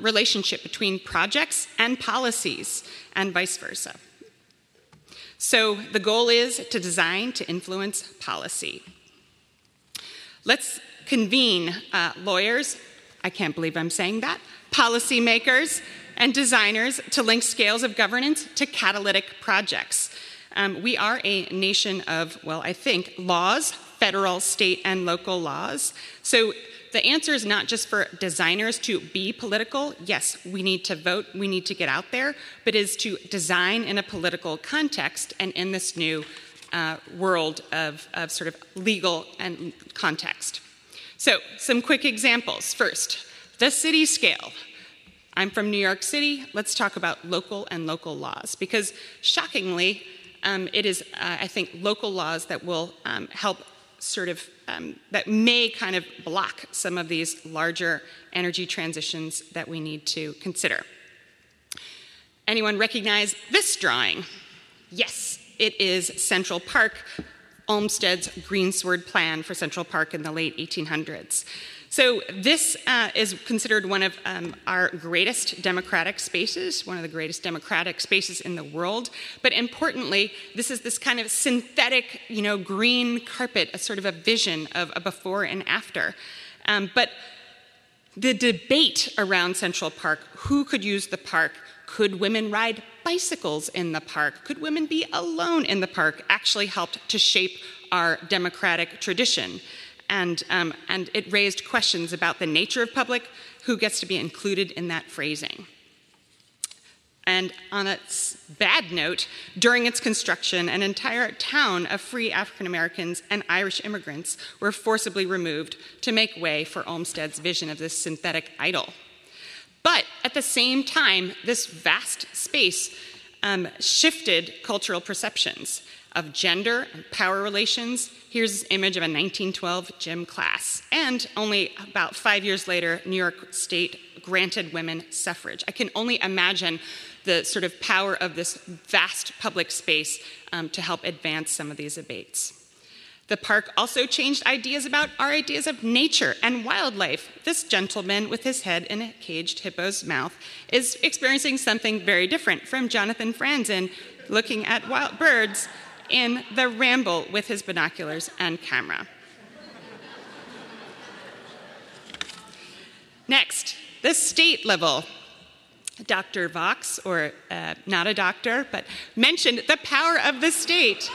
relationship between projects and policies and vice versa? So the goal is to design to influence policy. Let's convene lawyers, I can't believe I'm saying that, policymakers and designers to link scales of governance to catalytic projects. We are a nation of, well, I think, laws, federal, state, and local laws. So the answer is not just for designers to be political. Yes, we need to vote, we need to get out there, but is to design in a political context and in this new world of sort of legal and context. So some quick examples. First, the city scale. I'm from New York City. Let's talk about local and local laws, because shockingly, it is, I think, local laws that will help sort of, that may kind of block some of these larger energy transitions that we need to consider. Anyone recognize this drawing? Yes, it is Central Park, Olmsted's greensward plan for Central Park in the late 1800s. So this is considered one of our greatest democratic spaces, one of the greatest democratic spaces in the world. But importantly, this is this kind of synthetic, you know, green carpet, a sort of a vision of a before and after. But the debate around Central Park, who could use the park? Could women ride bicycles in the park? Could women be alone in the park? Actually helped to shape our democratic tradition. And it raised questions about the nature of public, who gets to be included in that phrasing. And on a bad note, during its construction, an entire town of free African Americans and Irish immigrants were forcibly removed to make way for Olmsted's vision of this synthetic idol. But at the same time, this vast space shifted cultural perceptions of gender and power relations. Here's this image of a 1912 gym class. And only about 5 years later, New York State granted women suffrage. I can only imagine the sort of power of this vast public space to help advance some of these debates. The park also changed ideas about our ideas of nature and wildlife. This gentleman with his head in a caged hippo's mouth is experiencing something very different from Jonathan Franzen looking at wild birds in the ramble with his binoculars and camera. Next, the state level. Dr. Vox, or not a doctor, but mentioned the power of the state.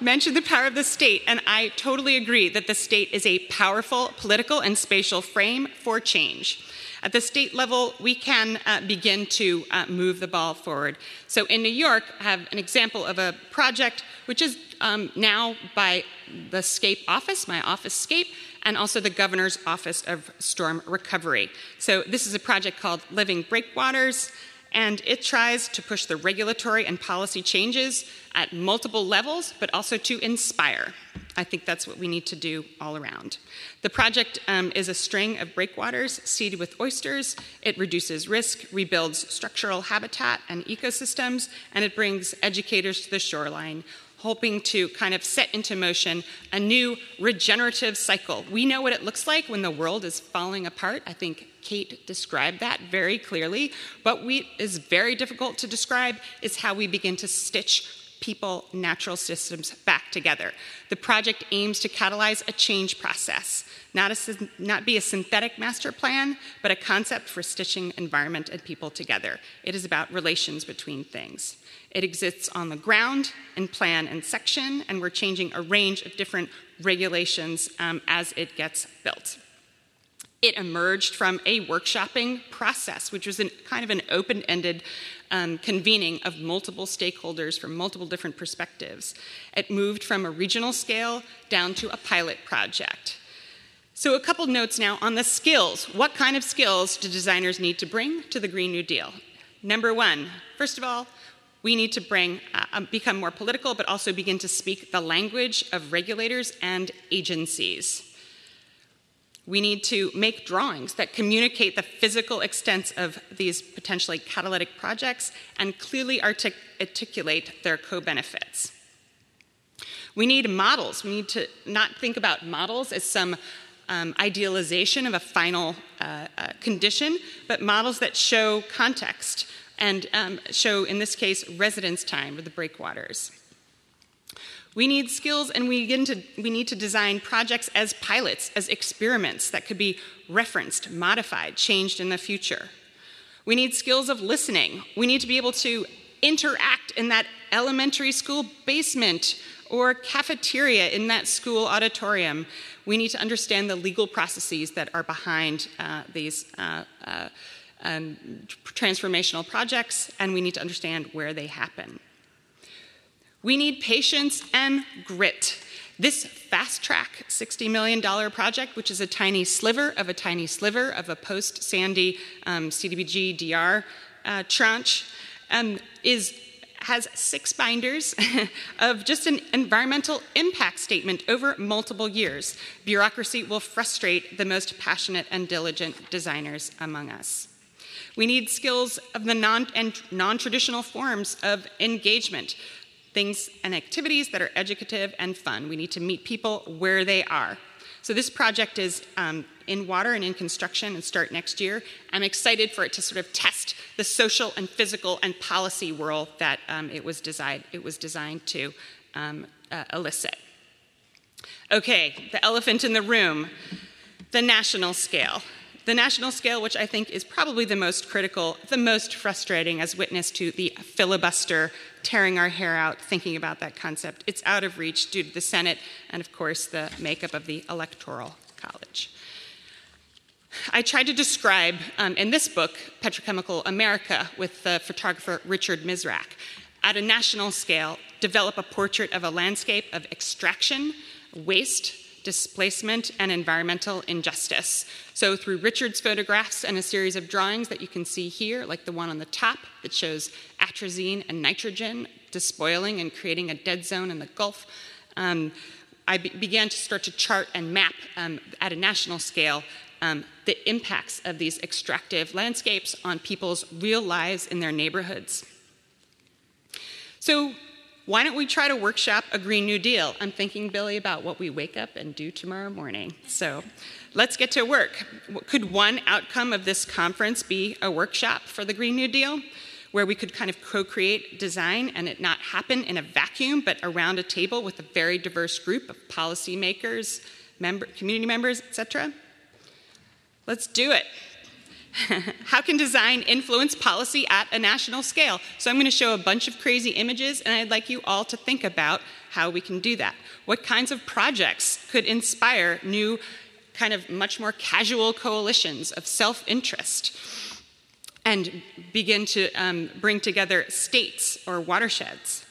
Mentioned the power of the state, and I totally agree that the state is a powerful political and spatial frame for change. At the state level, we can begin to move the ball forward. So in New York, I have an example of a project which is now by the SCAPE office, my office SCAPE, and also the governor's office of storm recovery. So this is a project called Living Breakwaters, and it tries to push the regulatory and policy changes at multiple levels, but also to inspire. I think that's what we need to do all around. The project is a string of breakwaters seeded with oysters. It reduces risk, rebuilds structural habitat and ecosystems, and it brings educators to the shoreline, hoping to kind of set into motion a new regenerative cycle. We know what it looks like when the world is falling apart. I think Kate described that very clearly. What is very difficult to describe is how we begin to stitch people, natural systems back together. The project aims to catalyze a change process, not be a synthetic master plan, but a concept for stitching environment and people together. It is about relations between things. It exists on the ground, in plan and section, and we're changing a range of different regulations as it gets built. It emerged from a workshopping process, which was kind of an open-ended convening of multiple stakeholders from multiple different perspectives. It moved from a regional scale down to a pilot project. So a couple notes now on the skills. What kind of skills do designers need to bring to the Green New Deal? Number one, first of all, we need to become more political, but also begin to speak the language of regulators and agencies. We need to make drawings that communicate the physical extents of these potentially catalytic projects and clearly articulate their co-benefits. We need models. We need to not think about models as some idealization of a final condition, but models that show context and show, in this case, residence time with the breakwaters. We need skills, and we need to design projects as pilots, as experiments that could be referenced, modified, changed in the future. We need skills of listening. We need to be able to interact in that elementary school basement or cafeteria in that school auditorium. We need to understand the legal processes that are behind these transformational projects, and we need to understand where they happen. We need patience and grit. This fast-track $60 million project, which is a tiny sliver of a post-Sandy CDBG-DR tranche, has 6 binders of just an environmental impact statement over multiple years. Bureaucracy will frustrate the most passionate and diligent designers among us. We need skills of the non-traditional forms of engagement. Things and activities that are educative and fun. We need to meet people where they are. So this project is in water and in construction and start next year. I'm excited for it to sort of test the social and physical and policy world that it was designed to elicit. Okay, the elephant in the room, the national scale. The national scale, which I think is probably the most critical, the most frustrating as witness to the filibuster tearing our hair out thinking about that concept. It's out of reach due to the Senate and, of course, the makeup of the Electoral College. I tried to describe in this book, Petrochemical America, with the photographer Richard Mizrak, at a national scale, develop a portrait of a landscape of extraction, waste, displacement, and environmental injustice. So through Richard's photographs and a series of drawings that you can see here, like the one on the top that shows atrazine and nitrogen despoiling and creating a dead zone in the Gulf, I began to start to chart and map at a national scale the impacts of these extractive landscapes on people's real lives in their neighborhoods. So why don't we try to workshop a Green New Deal? I'm thinking, Billy, about what we wake up and do tomorrow morning. So let's get to work. Could one outcome of this conference be a workshop for the Green New Deal? where we could kind of co-create design and it not happen in a vacuum, but around a table with a very diverse group of policymakers, community members, etc. Let's do it. How can design influence policy at a national scale? So I'm going to show a bunch of crazy images, and I'd like you all to think about how we can do that. What kinds of projects could inspire new, kind of much more casual coalitions of self-interest and begin to bring together states or watersheds?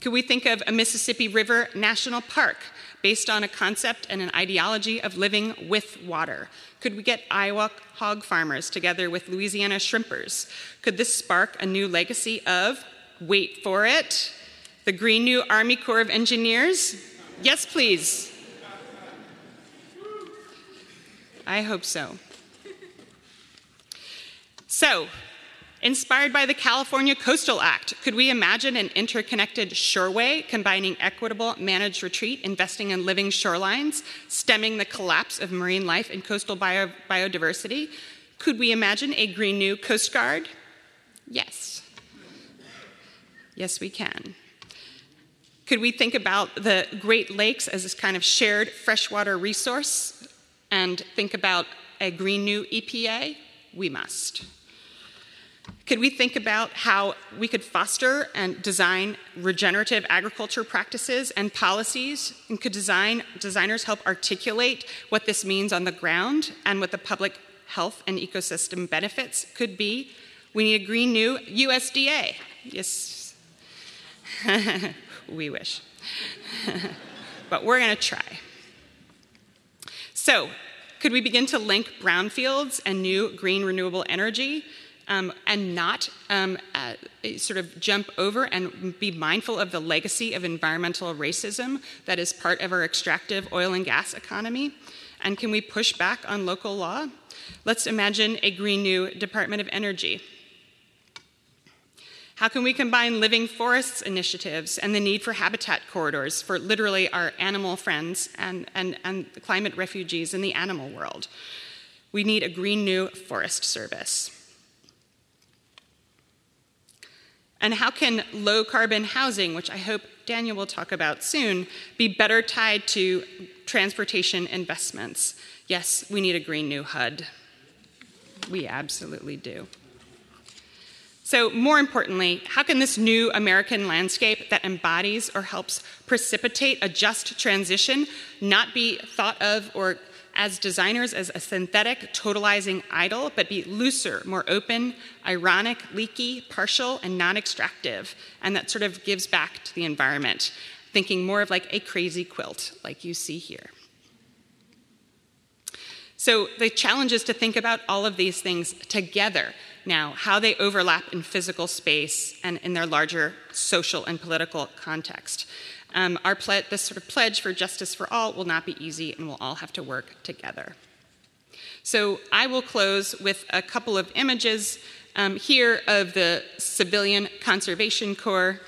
Could we think of a Mississippi River National Park based on a concept and an ideology of living with water? Could we get Iowa hog farmers together with Louisiana shrimpers? Could this spark a new legacy of, wait for it, the Green New Army Corps of Engineers? Yes, please. I hope so. So, inspired by the California Coastal Act, could we imagine an interconnected shoreway combining equitable managed retreat, investing in living shorelines, stemming the collapse of marine life and coastal biodiversity? Could we imagine a Green New Coast Guard? Yes. Yes, we can. Could we think about the Great Lakes as this kind of shared freshwater resource and think about a Green New EPA? We must. Could we think about how we could foster and design regenerative agriculture practices and policies? And could designers help articulate what this means on the ground and what the public health and ecosystem benefits could be? We need a Green New USDA. Yes. We wish. But we're going to try. So, could we begin to link brownfields and new green renewable energy? And not sort of jump over and be mindful of the legacy of environmental racism that is part of our extractive oil and gas economy? And can we push back on local law? Let's imagine a Green New Department of Energy. How can we combine living forests initiatives and the need for habitat corridors for literally our animal friends and the climate refugees in the animal world? We need a Green New Forest Service. And how can low-carbon housing, which I hope Daniel will talk about soon, be better tied to transportation investments? Yes, we need a Green New HUD. We absolutely do. So more importantly, how can this new American landscape that embodies or helps precipitate a just transition not be thought of or as designers as a synthetic, totalizing idol, but be looser, more open, ironic, leaky, partial, and non-extractive, and that sort of gives back to the environment, thinking more of like a crazy quilt, like you see here. So the challenge is to think about all of these things together now, how they overlap in physical space and in their larger social and political context. This sort of pledge for justice for all will not be easy, and we'll all have to work together. So I will close with a couple of images here of the Civilian Conservation Corps,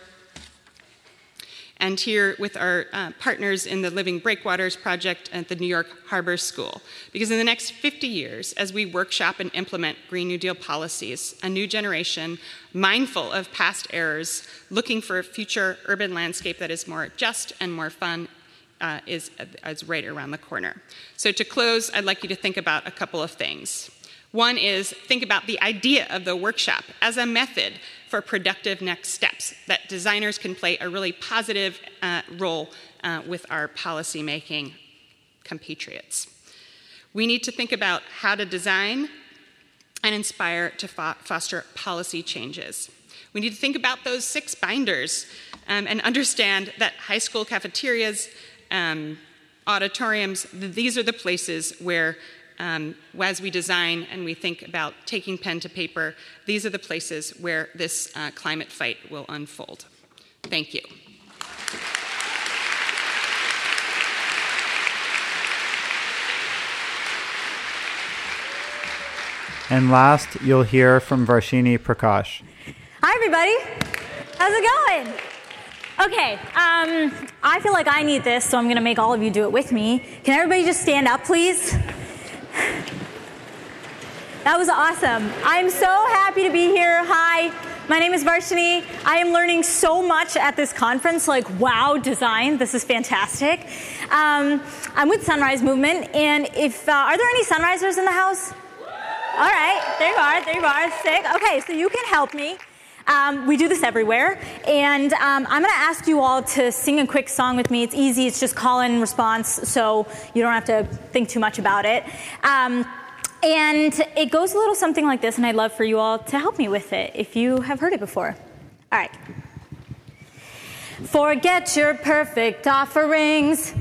and here with our partners in the Living Breakwaters project at the New York Harbor School. Because in the next 50 years, as we workshop and implement Green New Deal policies, a new generation, mindful of past errors, looking for a future urban landscape that is more just and more fun, is right around the corner. So to close, I'd like you to think about a couple of things. One is, think about the idea of the workshop as a method for productive next steps, that designers can play a really positive role with our policymaking compatriots. We need to think about how to design and inspire to foster policy changes. We need to think about those six binders and understand that high school cafeterias, auditoriums, these are the places where as we design and we think about taking pen to paper, these are the places where this climate fight will unfold. Thank you. And last, you'll hear from Varshini Prakash. Hi, everybody. How's it going? Okay, I feel like I need this, so I'm going to make all of you do it with me. Can everybody just stand up, please? That was awesome. I'm so happy to be here. Hi, my name is Varshini. I am learning so much at this conference, like, wow, design, this is fantastic. I'm with Sunrise Movement, and are there any Sunrisers in the house? All right, there you are, sick. Okay, so you can help me. We do this everywhere, and I'm going to ask you all to sing a quick song with me. It's easy. It's just call and response, so you don't have to think too much about it. And it goes a little something like this, and I'd love for you all to help me with it if you have heard it before. All right. Forget your perfect offerings.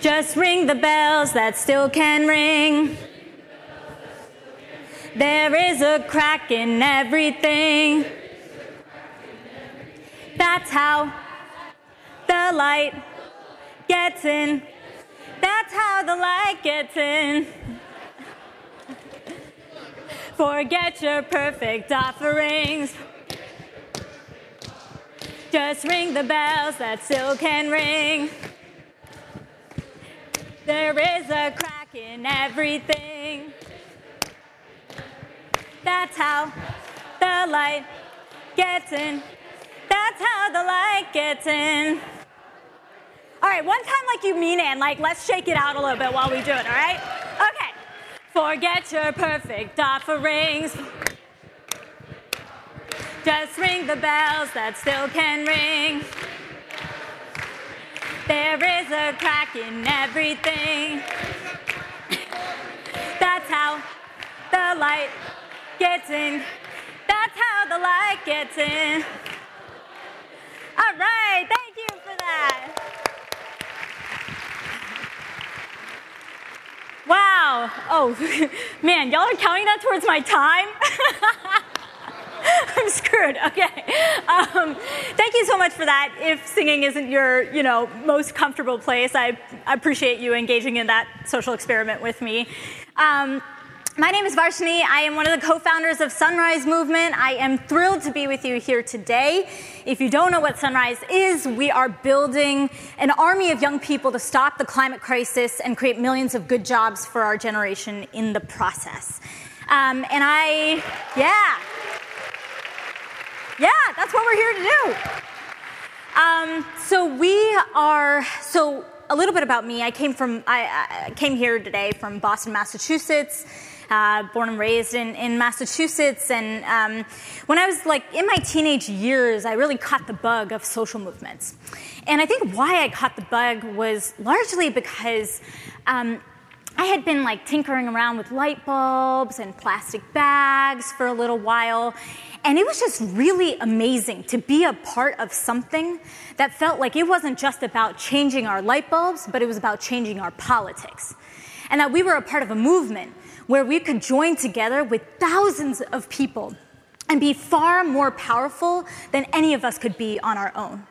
Just ring the bells that still can ring. There is a crack in everything. That's how the light gets in. That's how the light gets in. Forget your perfect offerings. Just ring the bells that still can ring. There is a crack in everything. That's how the light gets in. That's how the light gets in. All right, one time like you mean it, and like let's shake it out a little bit while we do it, all right? Okay. Forget your perfect offerings. Just ring the bells that still can ring. There is a crack in everything. That's how the light gets in. That's how the light gets in. All right, thank you for that. Wow. Oh, man, y'all are counting that towards my time? I'm screwed. Okay. Thank you so much for that. If singing isn't your, most comfortable place, I appreciate you engaging in that social experiment with me. My name is Varshini. I am one of the co-founders of Sunrise Movement. I am thrilled to be with you here today. If you don't know what Sunrise is, we are building an army of young people to stop the climate crisis and create millions of good jobs for our generation in the process. That's what we're here to do. So a little bit about me. I came here today from Boston, Massachusetts. Born and raised in Massachusetts, and when I was in my teenage years, I really caught the bug of social movements. And I think why I caught the bug was largely because I had been tinkering around with light bulbs and plastic bags for a little while, and it was just really amazing to be a part of something that felt like it wasn't just about changing our light bulbs, but it was about changing our politics, and that we were a part of a movement where we could join together with thousands of people and be far more powerful than any of us could be on our own.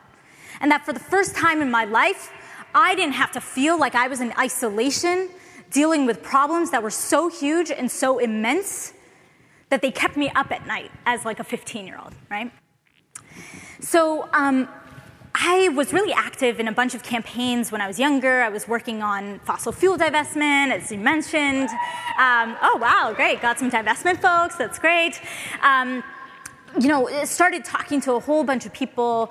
And that for the first time in my life, I didn't have to feel like I was in isolation, dealing with problems that were so huge and so immense that they kept me up at night as a 15-year-old, right? So I was really active in a bunch of campaigns when I was younger. I was working on fossil fuel divestment, as you mentioned. Oh, wow, great. Got some divestment folks. That's great. Started talking to a whole bunch of people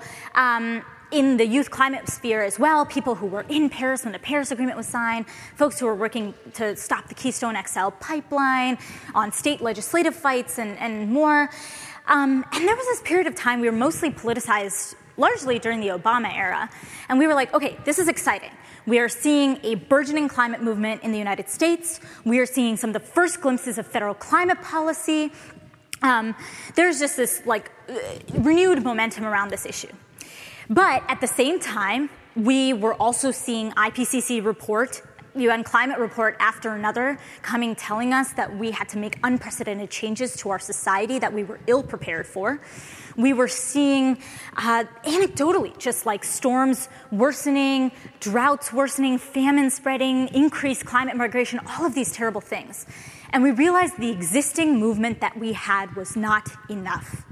in the youth climate sphere as well, people who were in Paris when the Paris Agreement was signed, folks who were working to stop the Keystone XL pipeline, on state legislative fights and more. And there was this period of time we were mostly politicized largely during the Obama era. And we were like, okay, this is exciting. We are seeing a burgeoning climate movement in the United States. We are seeing some of the first glimpses of federal climate policy. There's just this renewed momentum around this issue. But at the same time, we were also seeing IPCC report, UN climate report after another coming, telling us that we had to make unprecedented changes to our society that we were ill prepared for. We were seeing anecdotally just storms worsening, droughts worsening, famine spreading, increased climate migration, all of these terrible things. And we realized the existing movement that we had was not enough.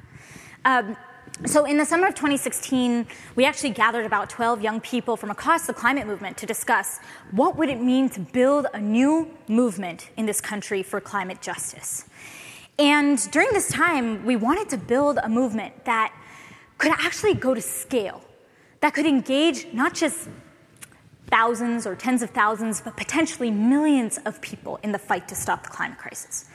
So in the summer of 2016, we actually gathered about 12 young people from across the climate movement to discuss what would it mean to build a new movement in this country for climate justice. And during this time, we wanted to build a movement that could actually go to scale, that could engage not just thousands or tens of thousands, but potentially millions of people in the fight to stop the climate crisis.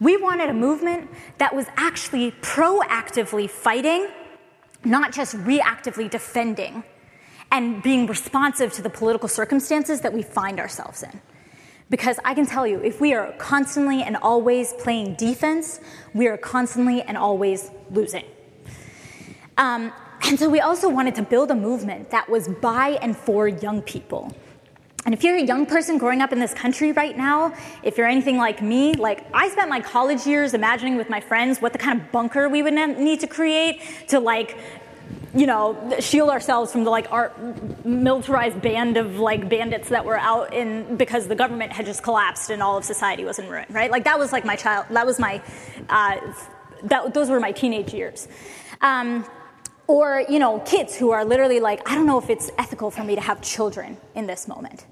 We wanted a movement that was actually proactively fighting, not just reactively defending, and being responsive to the political circumstances that we find ourselves in. Because I can tell you, if we are constantly and always playing defense, we are constantly and always losing. And so we also wanted to build a movement that was by and for young people. And if you're a young person growing up in this country right now, if you're anything like me, like I spent my college years imagining with my friends what the kind of bunker we would need to create to, like, you know, shield ourselves from the, like, our militarized band of, like, bandits that were out in, because the government had just collapsed and all of society was in ruin, right? Like that was like my child, that was my, those were my teenage years. Or, you know, kids who are literally like, I don't know if it's ethical for me to have children in this moment.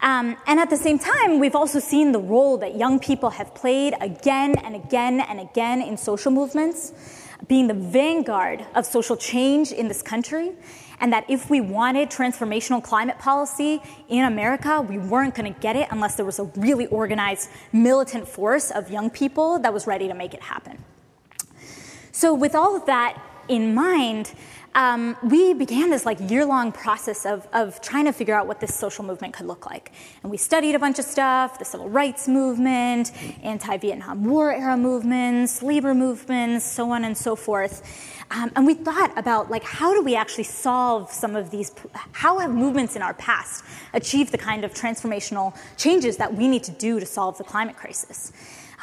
And at the same time, we've also seen the role that young people have played again and again and again in social movements, being the vanguard of social change in this country, and that if we wanted transformational climate policy in America, we weren't going to get it unless there was a really organized militant force of young people that was ready to make it happen. So with all of that in mind, we began this, like, year-long process of trying to figure out what this social movement could look like. And we studied a bunch of stuff, the civil rights movement, anti-Vietnam War era movements, labor movements, so on and so forth. And we thought about, like, how do we actually solve some of these, how have movements in our past achieved the kind of transformational changes that we need to do to solve the climate crisis?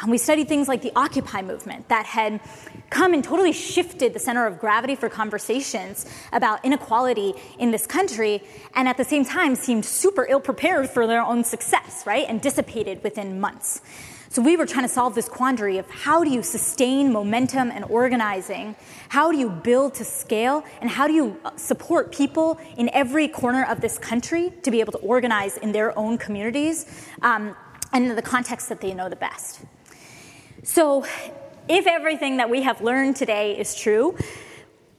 And we studied things like the Occupy movement that had come and totally shifted the center of gravity for conversations about inequality in this country, and at the same time seemed super ill-prepared for their own success, right, and dissipated within months. So we were trying to solve this quandary of how do you sustain momentum and organizing, how do you build to scale, and how do you support people in every corner of this country to be able to organize in their own communities and in the context that they know the best. So if everything that we have learned today is true,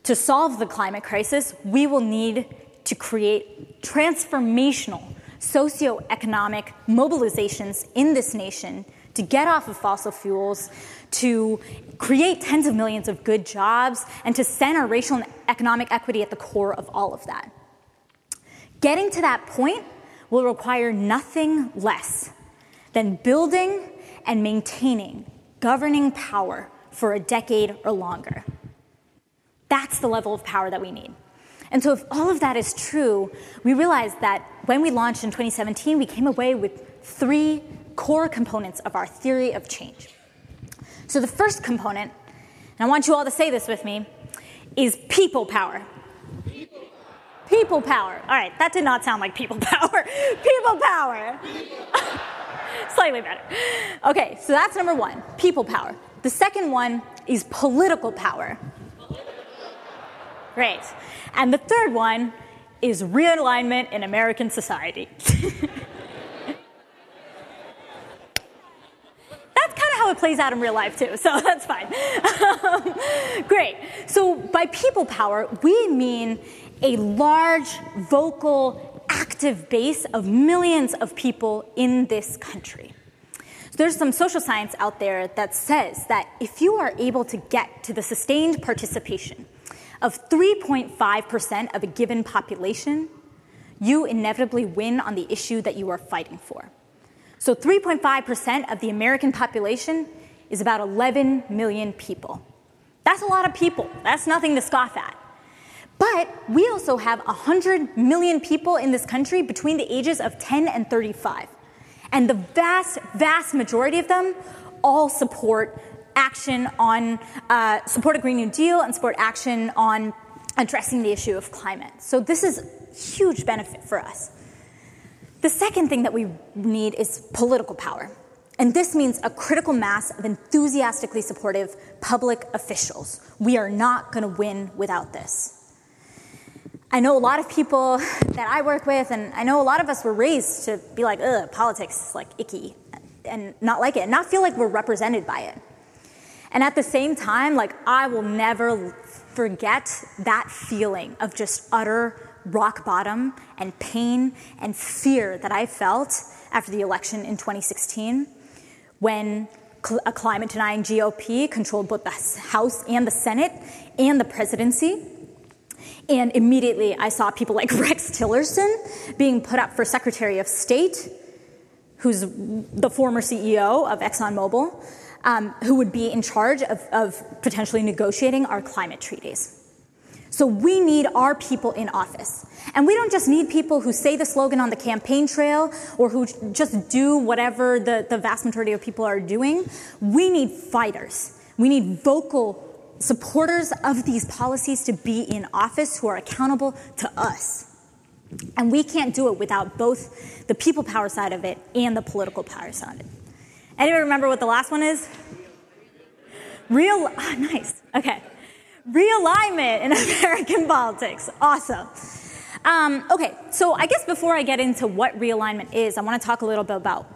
to solve the climate crisis, we will need to create transformational socioeconomic mobilizations in this nation to get off of fossil fuels, to create tens of millions of good jobs, and to center racial and economic equity at the core of all of that. Getting to that point will require nothing less than building and maintaining governing power for a decade or longer. That's the level of power that we need. And so if all of that is true, we realized that when we launched in 2017, we came away with three core components of our theory of change. So the first component, and I want you all to say this with me, is people power. People power. People power. All right, that did not sound like people power. People power. People power. Slightly better. Okay, so that's number one, people power. The second one is political power. Great. And the third one is realignment in American society. That's kind of how it plays out in real life too, so that's fine. Great. So by people power, we mean a large, vocal, active base of millions of people in this country. So there's some social science out there that says that if you are able to get to the sustained participation of 3.5% of a given population, you inevitably win on the issue that you are fighting for. So 3.5% of the American population is about 11 million people. That's a lot of people. That's nothing to scoff at. But we also have 100 million people in this country between the ages of 10 and 35. And the vast, vast majority of them all support action on, support a Green New Deal and support action on addressing the issue of climate. So this is a huge benefit for us. The second thing that we need is political power. And this means a critical mass of enthusiastically supportive public officials. We are not going to win without this. I know a lot of people that I work with, and I know a lot of us were raised to be like, ugh, politics is like icky, and not like it, and not feel like we're represented by it. And at the same time, like, I will never forget that feeling of just utter rock bottom and pain and fear that I felt after the election in 2016, when a climate-denying GOP controlled both the House and the Senate and the presidency. And immediately I saw people like Rex Tillerson being put up for Secretary of State, who's the former CEO of ExxonMobil, who would be in charge of potentially negotiating our climate treaties. So we need our people in office. And we don't just need people who say the slogan on the campaign trail or who just do whatever the vast majority of people are doing. We need fighters. We need vocal supporters of these policies to be in office who are accountable to us. And we can't do it without both the people power side of it and the political power side of it. Anybody remember what the last one is? Realignment in American politics. Awesome. Okay, so I guess before I get into what realignment is, I want to talk a little bit about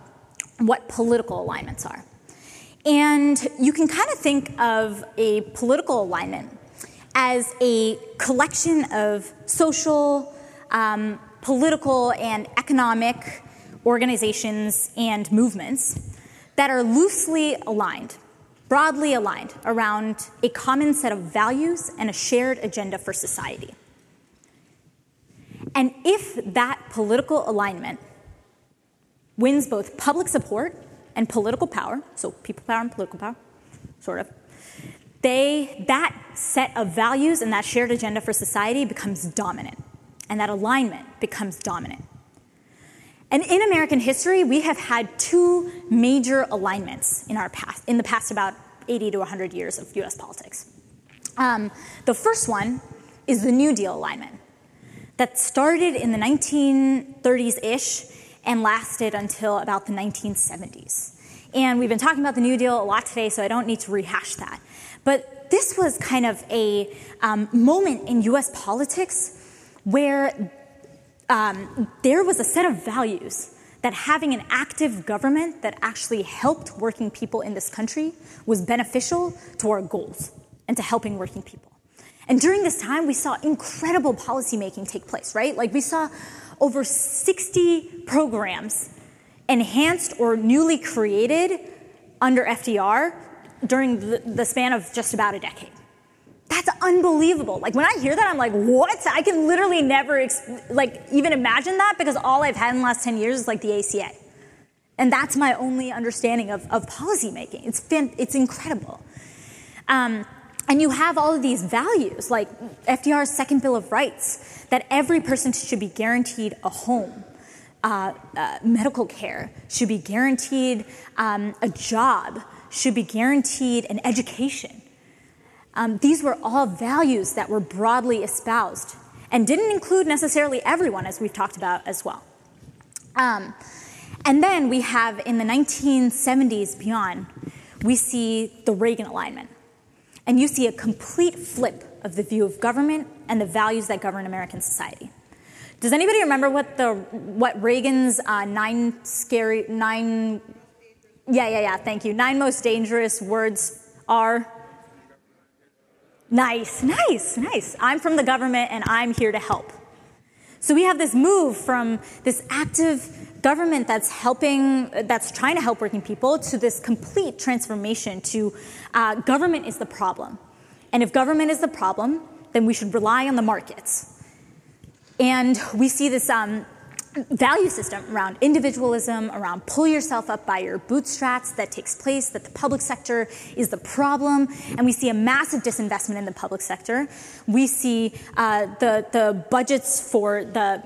what political alignments are. And you can kind of think of a political alignment as a collection of social, political, and economic organizations and movements that are loosely aligned, broadly aligned around a common set of values and a shared agenda for society. And if that political alignment wins both public support and political power, so people power and political power, sort of, that set of values and that shared agenda for society becomes dominant, and that alignment becomes dominant. And in American history, we have had two major alignments in our past, in the past about 80 to 100 years of US politics. The first one is the New Deal alignment that started in the 1930s-ish and lasted until about the 1970s. And we've been talking about the New Deal a lot today, so I don't need to rehash that. But this was kind of a moment in US politics where there was a set of values that having an active government that actually helped working people in this country was beneficial to our goals and to helping working people. And during this time, we saw incredible policymaking take place, right? Like, we saw over 60 programs enhanced or newly created under FDR during the span of just about a decade. That's unbelievable. Like, when I hear that, I'm like, what? I can literally never, even imagine that, because all I've had in the last 10 years is, like, the ACA. And that's my only understanding of policymaking. It's incredible. And you have all of these values, like FDR's Second Bill of Rights, that every person should be guaranteed a home, medical care, should be guaranteed a job, should be guaranteed an education. These were all values that were broadly espoused and didn't include necessarily everyone, as we've talked about as well. And then we have, in the 1970s beyond, we see the Reagan alignment. And you see a complete flip of the view of government and the values that govern American society. Does anybody remember what Reagan's nine most dangerous words are? Nice. I'm from the government, and I'm here to help. So we have this move from this active government that's trying to help working people, to this complete transformation to government is the problem. And if government is the problem, then we should rely on the markets. And we see this value system around individualism, around pull yourself up by your bootstraps that takes place, that the public sector is the problem, and we see a massive disinvestment in the public sector. We see the budgets for the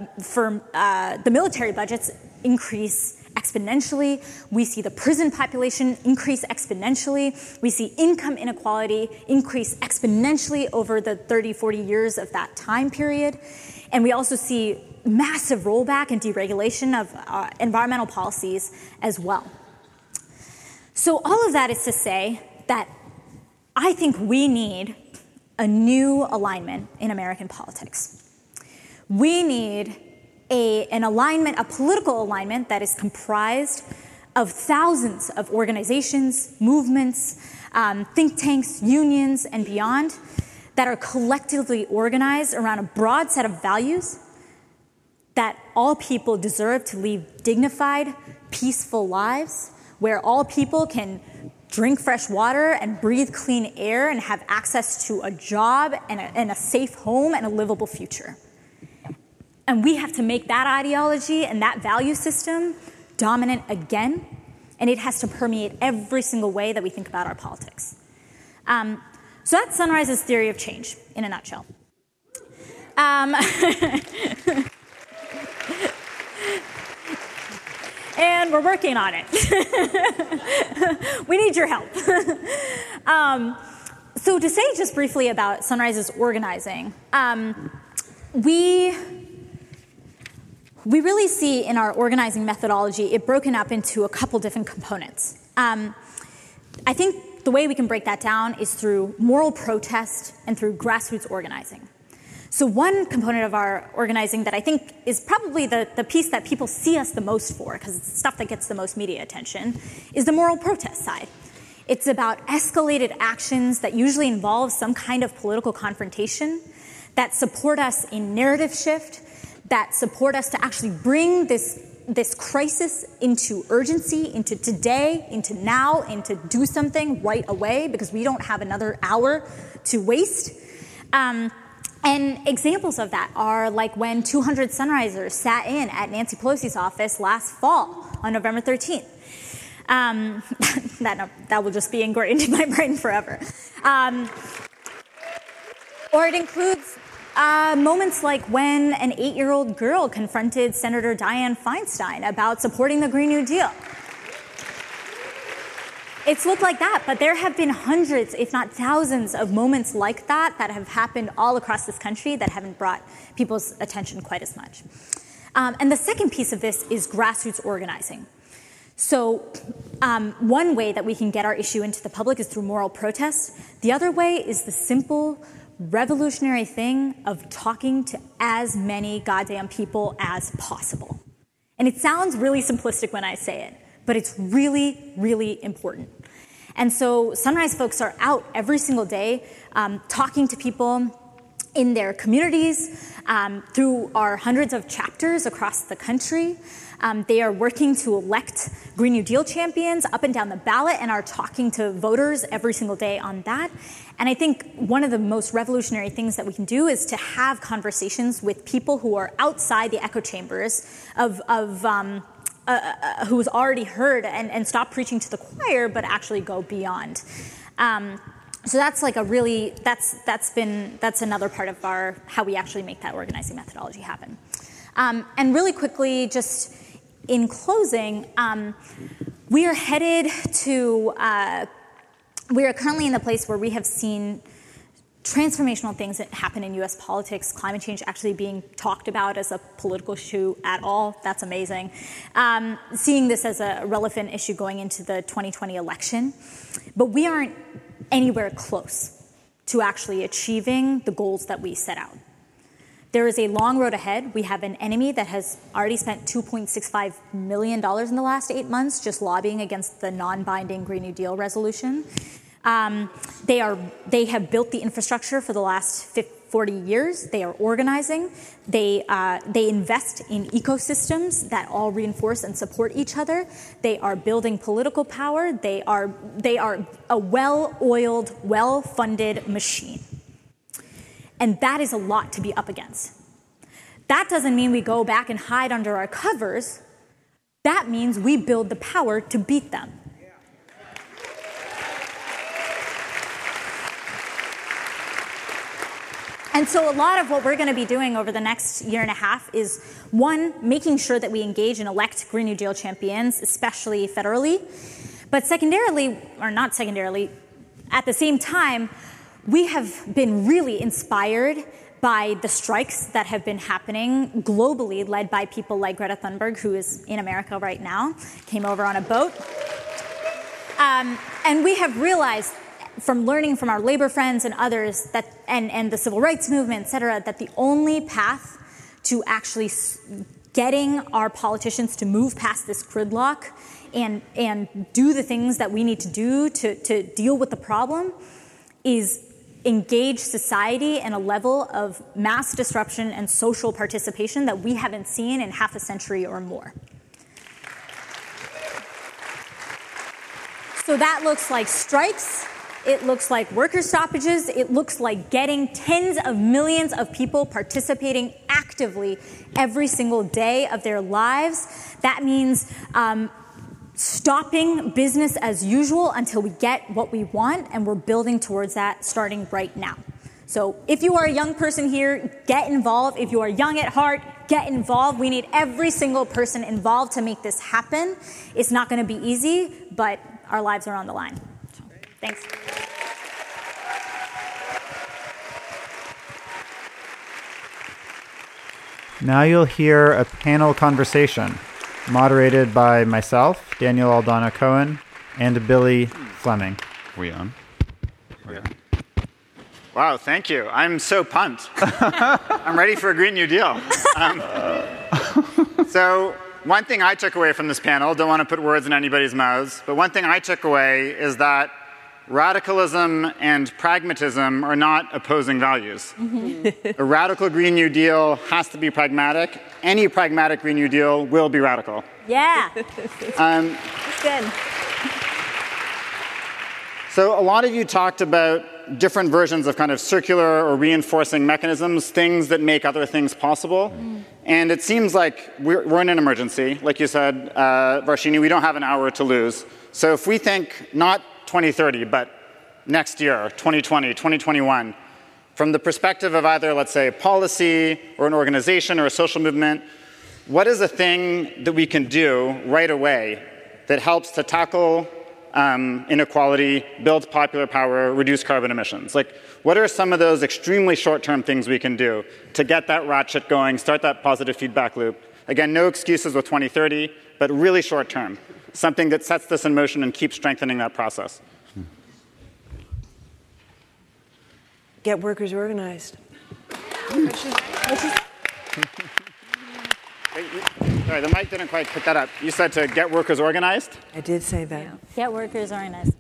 military budgets increase exponentially. We see the prison population increase exponentially. We see income inequality increase exponentially over the 30, 40 years of that time period. And we also see massive rollback and deregulation of environmental policies as well. So all of that is to say that I think we need a new alignment in American politics. We need an alignment, a political alignment that is comprised of thousands of organizations, movements, think tanks, unions, and beyond that are collectively organized around a broad set of values that all people deserve to live dignified, peaceful lives, where all people can drink fresh water and breathe clean air and have access to a job and a safe home and a livable future. And we have to make that ideology and that value system dominant again, and it has to permeate every single way that we think about our politics. So that's Sunrise's theory of change in a nutshell. And we're working on it. We need your help. So to say just briefly about Sunrise's organizing, we really see in our organizing methodology it broken up into a couple different components. I think the way we can break that down is through moral protest and through grassroots organizing. So one component of our organizing that I think is probably the piece that people see us the most for, because it's the stuff that gets the most media attention, is the moral protest side. It's about escalated actions that usually involve some kind of political confrontation that support us in narrative shift, that support us to actually bring this crisis into urgency, into today, into now, into do something right away, because we don't have another hour to waste. And examples of that are like when 200 Sunrisers sat in at Nancy Pelosi's office last fall on November 13th. That will just be ingrained in my brain forever. Or it includes moments like when an 8-year-old girl confronted Senator Dianne Feinstein about supporting the Green New Deal. It's looked like that, but there have been hundreds, if not thousands, of moments like that that have happened all across this country that haven't brought people's attention quite as much. And the second piece of this is grassroots organizing. So one way that we can get our issue into the public is through moral protest. The other way is the simple revolutionary thing of talking to as many goddamn people as possible. And it sounds really simplistic when I say it, but it's really, really important. And so Sunrise folks are out every single day talking to people in their communities through our hundreds of chapters across the country. They are working to elect Green New Deal champions up and down the ballot and are talking to voters every single day on that. And I think one of the most revolutionary things that we can do is to have conversations with people who are outside the echo chambers of who's already heard and stop preaching to the choir, but actually go beyond. So that's like a really that's another part of our how we actually make that organizing methodology happen. And really quickly, just in closing, we are headed to we are currently in the place where we have seen transformational things that happen in U.S. politics, climate change actually being talked about as a political issue at all. That's amazing. Seeing this as a relevant issue going into the 2020 election. But we aren't anywhere close to actually achieving the goals that we set out. There is a long road ahead. We have an enemy that has already spent $2.65 million in the last 8 months just lobbying against the non-binding Green New Deal resolution. They have built the infrastructure for the last 40 years. They are organizing. They invest in ecosystems that all reinforce and support each other. They are building political power. They are a well-oiled, well-funded machine. And that is a lot to be up against. That doesn't mean we go back and hide under our covers. That means we build the power to beat them. And so a lot of what we're going to be doing over the next year and a half is, one, making sure that we engage and elect Green New Deal champions, especially federally. But secondarily, or not secondarily, at the same time, we have been really inspired by the strikes that have been happening globally, led by people like Greta Thunberg, who is in America right now, came over on a boat. And we have realized from learning from our labor friends and others that, and the civil rights movement, et cetera, that the only path to actually getting our politicians to move past this gridlock and do the things that we need to do to deal with the problem is engage society in a level of mass disruption and social participation that we haven't seen in half a century or more. So that looks like strikes, it looks like worker stoppages, it looks like getting tens of millions of people participating actively every single day of their lives. That means stopping business as usual until we get what we want, and we're building towards that starting right now. So if you are a young person here, get involved. If you are young at heart, get involved. We need every single person involved to make this happen. It's not going to be easy, but our lives are on the line. So, thanks. Now you'll hear a panel conversation moderated by myself, Daniel Aldana Cohen, and Billy Fleming. Are we on? We are. Wow, thank you. I'm so pumped. I'm ready for a Green New Deal. So one thing I took away from this panel, don't want to put words in anybody's mouths, but one thing I took away is that radicalism and pragmatism are not opposing values. Mm-hmm. A radical Green New Deal has to be pragmatic. Any pragmatic Green New Deal will be radical. Yeah. That's good. So a lot of you talked about different versions of kind of circular or reinforcing mechanisms, things that make other things possible. Mm. And it seems like we're in an emergency. Like you said, Varshini, we don't have an hour to lose. So if we think not 2030, but next year, 2020, 2021, from the perspective of either, let's say, policy or an organization or a social movement, what is a thing that we can do right away that helps to tackle inequality, build popular power, reduce carbon emissions? Like, what are some of those extremely short-term things we can do to get that ratchet going, start that positive feedback loop? Again, no excuses with 2030, but really short-term. Something that sets this in motion and keeps strengthening that process. Get workers organized. Sorry, the mic didn't quite pick that up. You said to get workers organized? I did say that. Yeah. Get workers organized.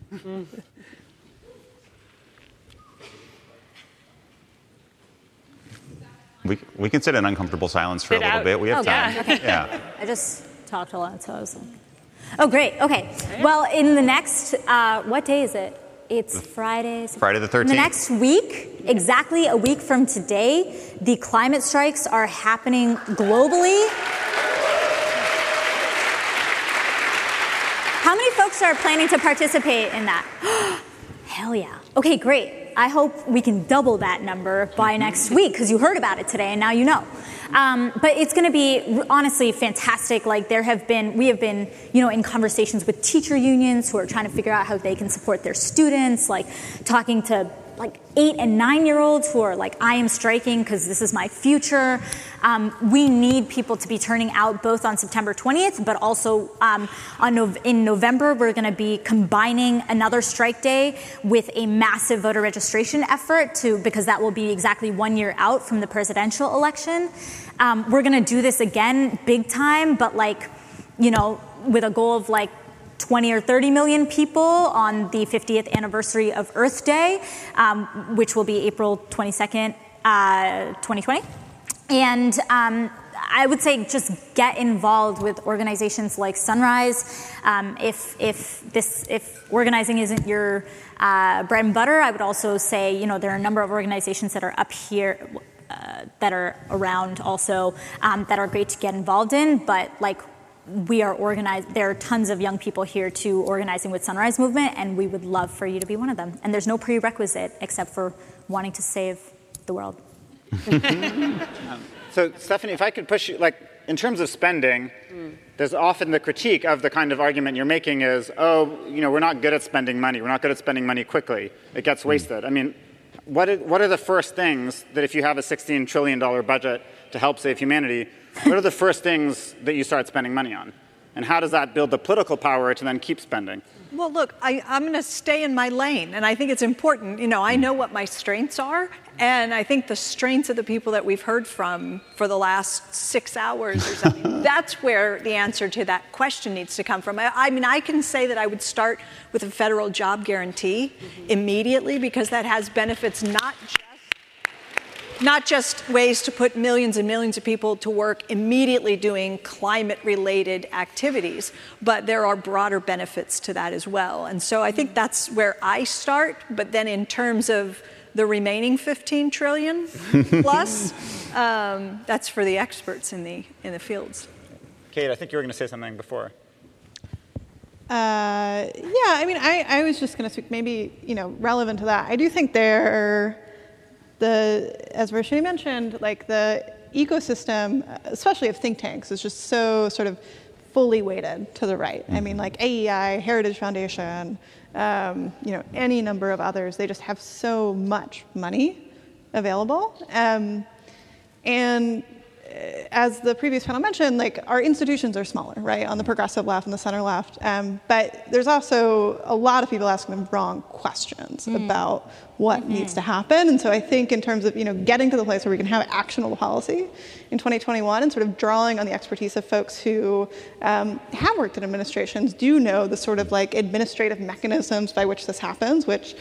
We can sit in uncomfortable silence for a little bit. We have time. Okay. Yeah. I just talked a lot, so I was like... Oh, great. Okay. Well, in the next, what day is it? It's Friday. Friday the 13th. The next week, exactly a week from today, the climate strikes are happening globally. How many folks are planning to participate in that? Hell yeah. Okay, great. I hope we can double that number by next week, because you heard about it today and now you know. But it's going to be honestly fantastic. Like we have been, in conversations with teacher unions who are trying to figure out how they can support their students, like talking to 8 and 9-year-olds who are like, I am striking because this is my future. We need people to be turning out both on September 20th, but also in November, we're going to be combining another strike day with a massive voter registration effort because that will be exactly 1 year out from the presidential election. We're going to do this again big time, but with a goal of 20 or 30 million people on the 50th anniversary of Earth Day, which will be April 22nd, 2020. And I would say just get involved with organizations like Sunrise. If organizing isn't your bread and butter, I would also say, there are a number of organizations that are up here that are around also that are great to get involved in, but we are organized. There are tons of young people here too organizing with Sunrise Movement, and we would love for you to be one of them. And there's no prerequisite except for wanting to save the world. So Stephanie, if I could push you, in terms of spending, there's often the critique of the kind of argument you're making is, we're not good at spending money. We're not good at spending money quickly. It gets wasted. I mean, what are the first things that if you have a $16 trillion budget to help save humanity, what are the first things that you start spending money on? And how does that build the political power to then keep spending? Well, look, I'm going to stay in my lane, and I think it's important. You know, I know what my strengths are, and I think the strengths of the people that we've heard from for the last 6 hours or something, that's where the answer to that question needs to come from. I mean, I can say that I would start with a federal job guarantee immediately, because that has benefits not just ways to put millions and millions of people to work immediately doing climate-related activities, but there are broader benefits to that as well. And so I think that's where I start. But then in terms of the remaining 15 trillion plus, that's for the experts in the fields. Kate, I think you were going to say something before. Yeah, I mean, I was just going to speak maybe, you know, relevant to that. I do think there are... As Varshini mentioned, like the ecosystem, especially of think tanks, is just so sort of fully weighted to the right. I mean, like AEI, Heritage Foundation, you know, any number of others, they just have so much money available. And as the previous panel mentioned, like our institutions are smaller, right, on the progressive left and the center left. But there's also a lot of people asking them wrong questions about what needs to happen. And so I think in terms of, you know, getting to the place where we can have actionable policy in 2021 and sort of drawing on the expertise of folks who have worked in administrations, do know the sort of like administrative mechanisms by which this happens, which,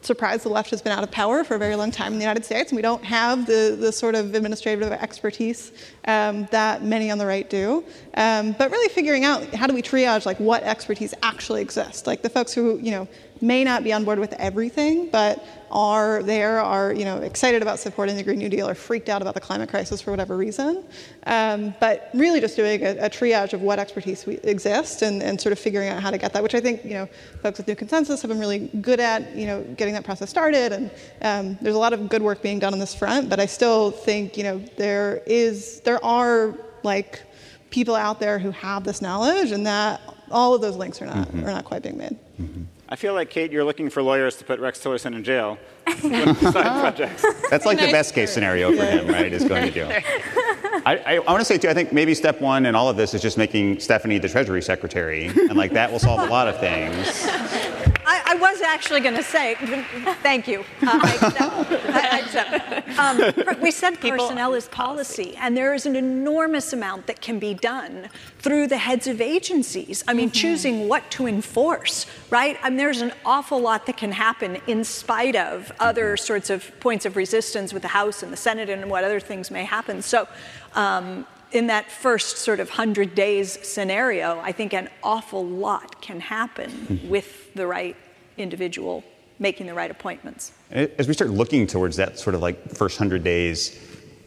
surprise, the left has been out of power for a very long time in the United States, and we don't have the sort of administrative expertise that many on the right do. But really figuring out how do we triage like what expertise actually exists, like the folks who, you know, may not be on board with everything, but are you know, excited about supporting the Green New Deal or freaked out about the climate crisis for whatever reason. But really just doing a triage of what expertise exists and sort of figuring out how to get that, which I think, you know, folks with New Consensus have been really good at, you know, getting that process started. And there's a lot of good work being done on this front, but I still think, you know, there are like people out there who have this knowledge, and that all of those links are not quite being made. I feel like, Kate, you're looking for lawyers to put Rex Tillerson in jail. Projects. That's like the best case scenario for him, right, is going to jail. I want to say, too, I think maybe step one in all of this is just making Stephanie the Treasury Secretary, and like that will solve a lot of things. I was actually going to say, thank you. I accept. We said personnel is policy, and there is an enormous amount that can be done through the heads of agencies. I mean, choosing what to enforce, right? I mean, there's an awful lot that can happen in spite of other sorts of points of resistance with the House and the Senate and what other things may happen. So in that first sort of 100 days scenario, I think an awful lot can happen with the right individual making the right appointments. As we start looking towards that sort of like first 100 days,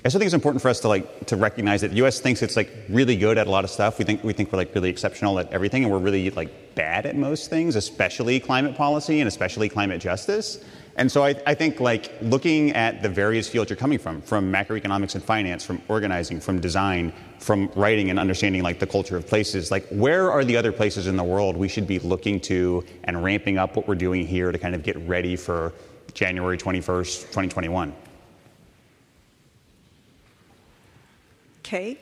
I still think it's important for us to like to recognize that the U.S. thinks it's like really good at a lot of stuff. We think we're like really exceptional at everything, and we're really like bad at most things, especially climate policy and especially climate justice. And so I think like looking at the various fields you're coming from macroeconomics and finance, from organizing, from design, from writing and understanding like the culture of places, like where are the other places in the world we should be looking to and ramping up what we're doing here to kind of get ready for January 21st, 2021? Kate?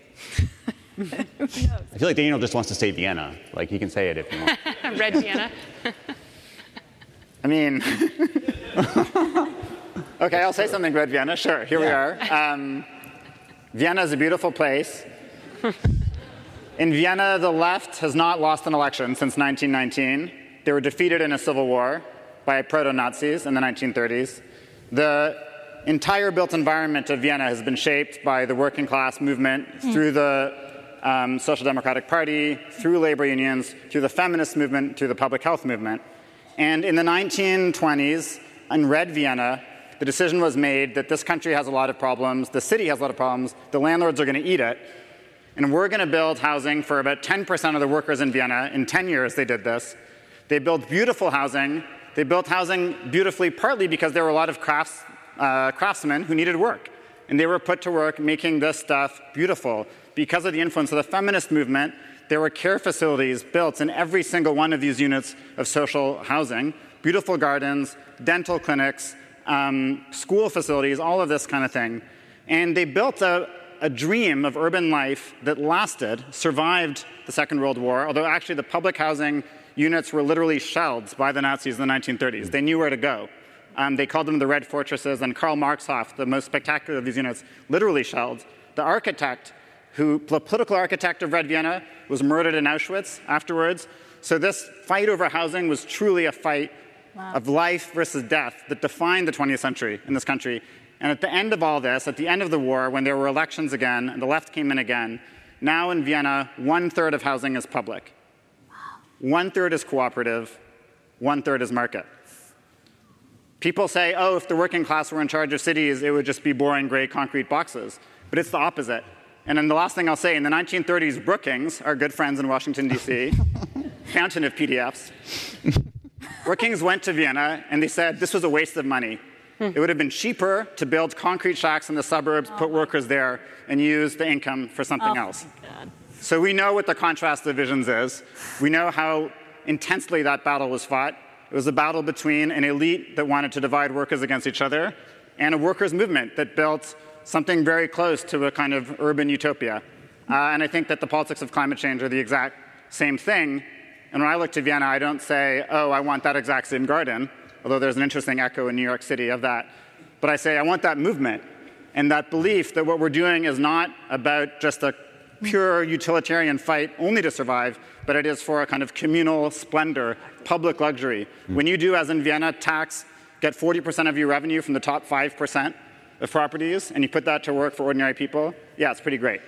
I feel like Daniel just wants to say Vienna. Like he can say it if you want. Red Vienna. I mean, okay, I'll say something about Vienna. Sure, here we are. Vienna is a beautiful place. In Vienna, the left has not lost an election since 1919. They were defeated in a civil war by proto-Nazis in the 1930s. The entire built environment of Vienna has been shaped by the working class movement through the Social Democratic Party, through labor unions, through the feminist movement, through the public health movement. And in the 1920s, in Red Vienna, the decision was made that this country has a lot of problems, the city has a lot of problems, the landlords are going to eat it, and we're going to build housing for about 10% of the workers in Vienna. In 10 years, they did this. They built beautiful housing. They built housing beautifully partly because there were a lot of craftsmen who needed work, and they were put to work making this stuff beautiful. Because of the influence of the feminist movement, there were care facilities built in every single one of these units of social housing, beautiful gardens, dental clinics, school facilities, all of this kind of thing. And they built a dream of urban life that lasted, survived the Second World War, although actually the public housing units were literally shelled by the Nazis in the 1930s. They knew where to go. They called them the Red Fortresses, and Karl Marxhoff, the most spectacular of these units, literally shelled. The architect, the political architect of Red Vienna, was murdered in Auschwitz afterwards. So this fight over housing was truly a fight of life versus death that defined the 20th century in this country. And at the end of all this, at the end of the war, when there were elections again, and the left came in again, now in Vienna, 1/3 of housing is public. 1/3 is cooperative, 1/3 is market. People say, oh, if the working class were in charge of cities, it would just be boring gray concrete boxes. But it's the opposite. And then the last thing I'll say, in the 1930s, Brookings, our good friends in Washington, D.C., fountain of PDFs, Brookings went to Vienna, and they said this was a waste of money. It would have been cheaper to build concrete shacks in the suburbs, put workers there, and use the income for something else. So we know what the contrast of visions is. We know how intensely that battle was fought. It was a battle between an elite that wanted to divide workers against each other and a workers' movement that built something very close to a kind of urban utopia. And I think that the politics of climate change are the exact same thing. And when I look to Vienna, I don't say, oh, I want that exact same garden, although there's an interesting echo in New York City of that. But I say, I want that movement and that belief that what we're doing is not about just a pure utilitarian fight only to survive, but it is for a kind of communal splendor, public luxury. When you do, as in Vienna, tax, get 40% of your revenue from the top 5% of properties, and you put that to work for ordinary people, yeah, it's pretty great.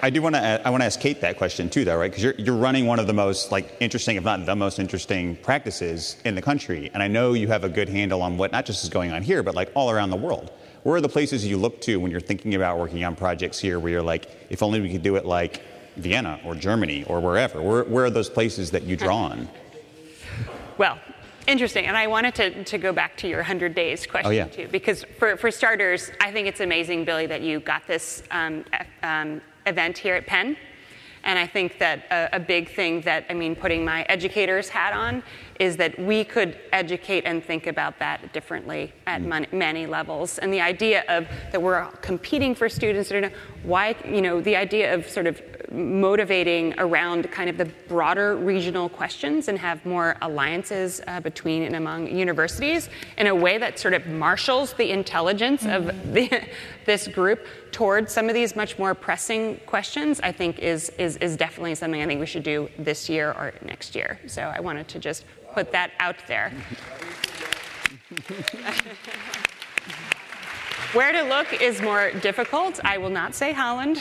I do want to ask Kate that question too, though, right? Because you're running one of the most interesting, if not the most interesting, practices in the country, and I know you have a good handle on what not just is going on here, but all around the world. Where are the places you look to when you're thinking about working on projects here, where you're like, if only we could do it like Vienna or Germany or wherever? Where are those places that you draw on? Well, interesting, and I wanted to go back to your 100 days question too, because for starters, I think it's amazing, Billy, that you got this event here at Penn. And I think that a big thing that, putting my educator's hat on, is that we could educate and think about that differently at many levels. And the idea of that we're competing for students, why, the idea of sort of motivating around kind of the broader regional questions and have more alliances between and among universities in a way that sort of marshals the intelligence of this group towards some of these much more pressing questions, I think is definitely something I think we should do this year or next year. So I wanted to just put that out there. Where to look is more difficult. I will not say Holland,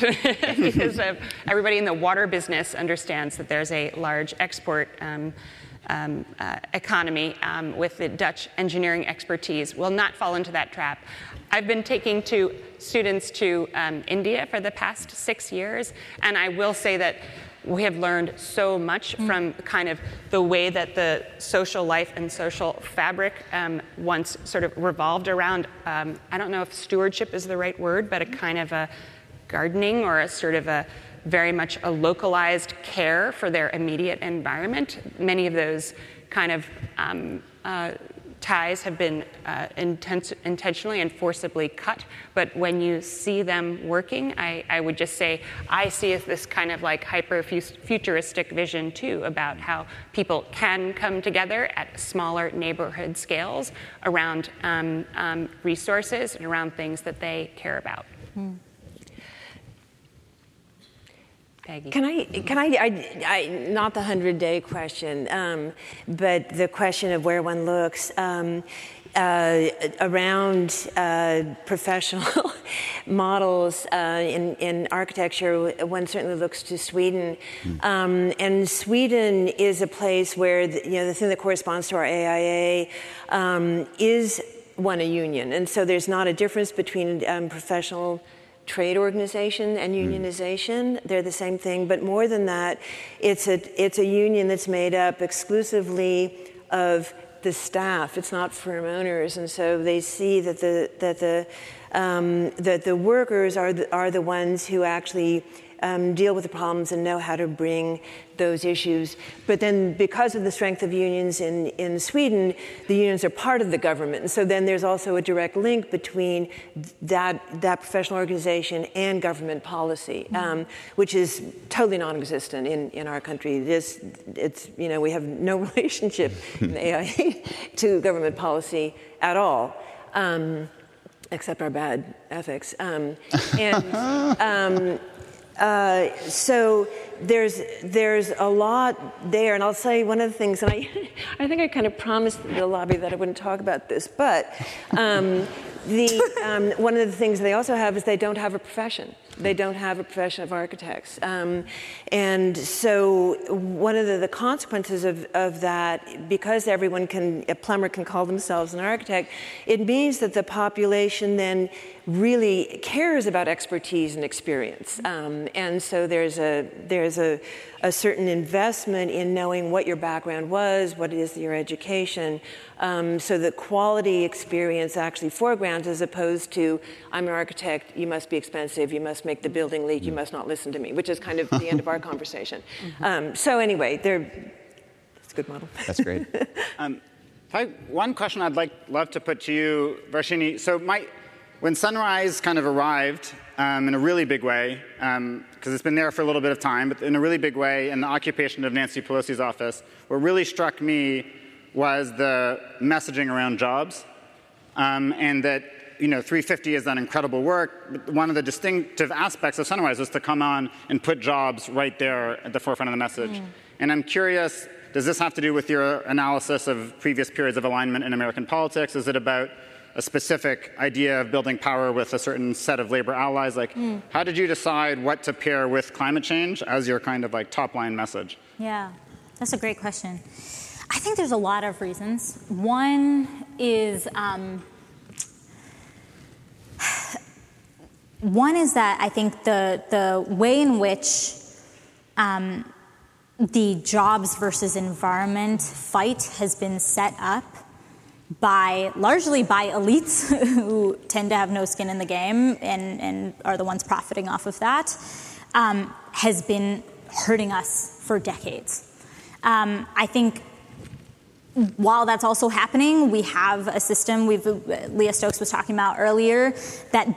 because everybody in the water business understands that there's a large export economy with the Dutch engineering expertise. Will not fall into that trap. I've been taking students to India for the past 6 years, and I will say that we have learned so much from kind of the way that the social life and social fabric once sort of revolved around, I don't know if stewardship is the right word, but a kind of a gardening or a sort of a very much a localized care for their immediate environment. Many of those kind of ties have been intentionally and forcibly cut, but when you see them working, I would just say I see this kind of hyper-futuristic vision too about how people can come together at smaller neighborhood scales around resources and around things that they care about. Peggy. Can I not the 100-day question, but the question of where one looks around professional models in architecture. One certainly looks to Sweden, and Sweden is a place where the thing that corresponds to our AIA is one a union, and so there's not a difference between professional trade organization and unionization. They're the same thing, but more than that, it's a union that's made up exclusively of the staff. It's not firm owners, and so they see that the workers are the ones who actually deal with the problems and know how to bring those issues. But then because of the strength of unions in Sweden, the unions are part of the government. And so then there's also a direct link between that professional organization and government policy, which is totally non-existent in our country. We have no relationship in the AIA to government policy at all. Except our bad ethics. So there's a lot there, and I'll say one of the things, and I think I kind of promised the lobby that I wouldn't talk about this, but one of the things they also have is they don't have a profession. They don't have a profession of architects. And so one of the consequences of that, because a plumber can call themselves an architect, it means that the population then really cares about expertise and experience. And so there's a certain investment in knowing what your background was, what it is your education, so the quality experience actually foregrounds, as opposed to, I'm an architect, you must be expensive, you must make the building leak, you must not listen to me, which is kind of the end of our conversation. So anyway, it's a good model. That's great. One question I'd love to put to you, Varshini. So when Sunrise kind of arrived in a really big way, because it's been there for a little bit of time, but in a really big way, in the occupation of Nancy Pelosi's office, what really struck me was the messaging around jobs, and that 350 has done incredible work. But one of the distinctive aspects of Sunrise was to come on and put jobs right there at the forefront of the message. And I'm curious, does this have to do with your analysis of previous periods of alignment in American politics? Is it about a specific idea of building power with a certain set of labor allies? How did you decide what to pair with climate change as your kind of top line message? Yeah, that's a great question. I think there's a lot of reasons. One is, that I think the way in which the jobs versus environment fight has been set up largely by elites who tend to have no skin in the game and are the ones profiting off of that, has been hurting us for decades. I think while that's also happening, we have a system, Leah Stokes was talking about earlier, that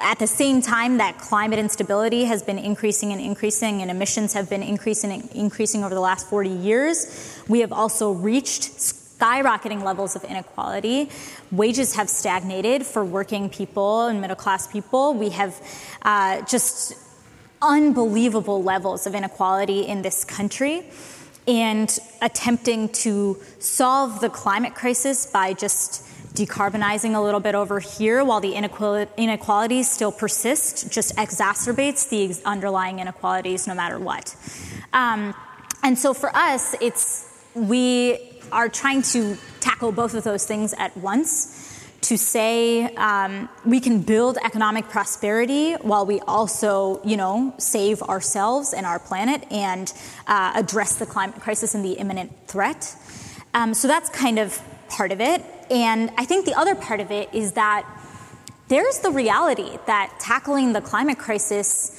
at the same time that climate instability has been increasing and increasing and emissions have been increasing and increasing over the last 40 years, we have also reached skyrocketing levels of inequality. Wages have stagnated for working people and middle-class people. We have just unbelievable levels of inequality in this country. And attempting to solve the climate crisis by just decarbonizing a little bit over here while the inequalities still persist just exacerbates the underlying inequalities no matter what. And so for us, we are trying to tackle both of those things at once to say we can build economic prosperity while we also, save ourselves and our planet and address the climate crisis and the imminent threat. So that's kind of part of it. And I think the other part of it is that there's the reality that tackling the climate crisis,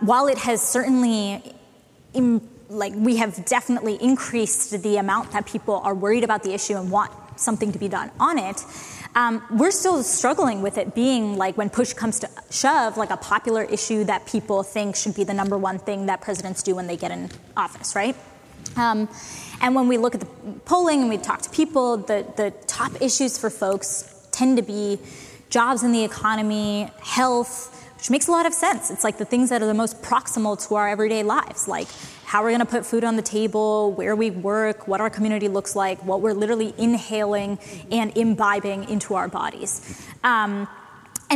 while it has certainly we have definitely increased the amount that people are worried about the issue and want something to be done on it, we're still struggling with it being, when push comes to shove, a popular issue that people think should be the number one thing that presidents do when they get in office, right? And when we look at the polling and we talk to people, the top issues for folks tend to be jobs in the economy, health, which makes a lot of sense. It's the things that are the most proximal to our everyday lives, how we're going to put food on the table, where we work, what our community looks like, what we're literally inhaling and imbibing into our bodies. And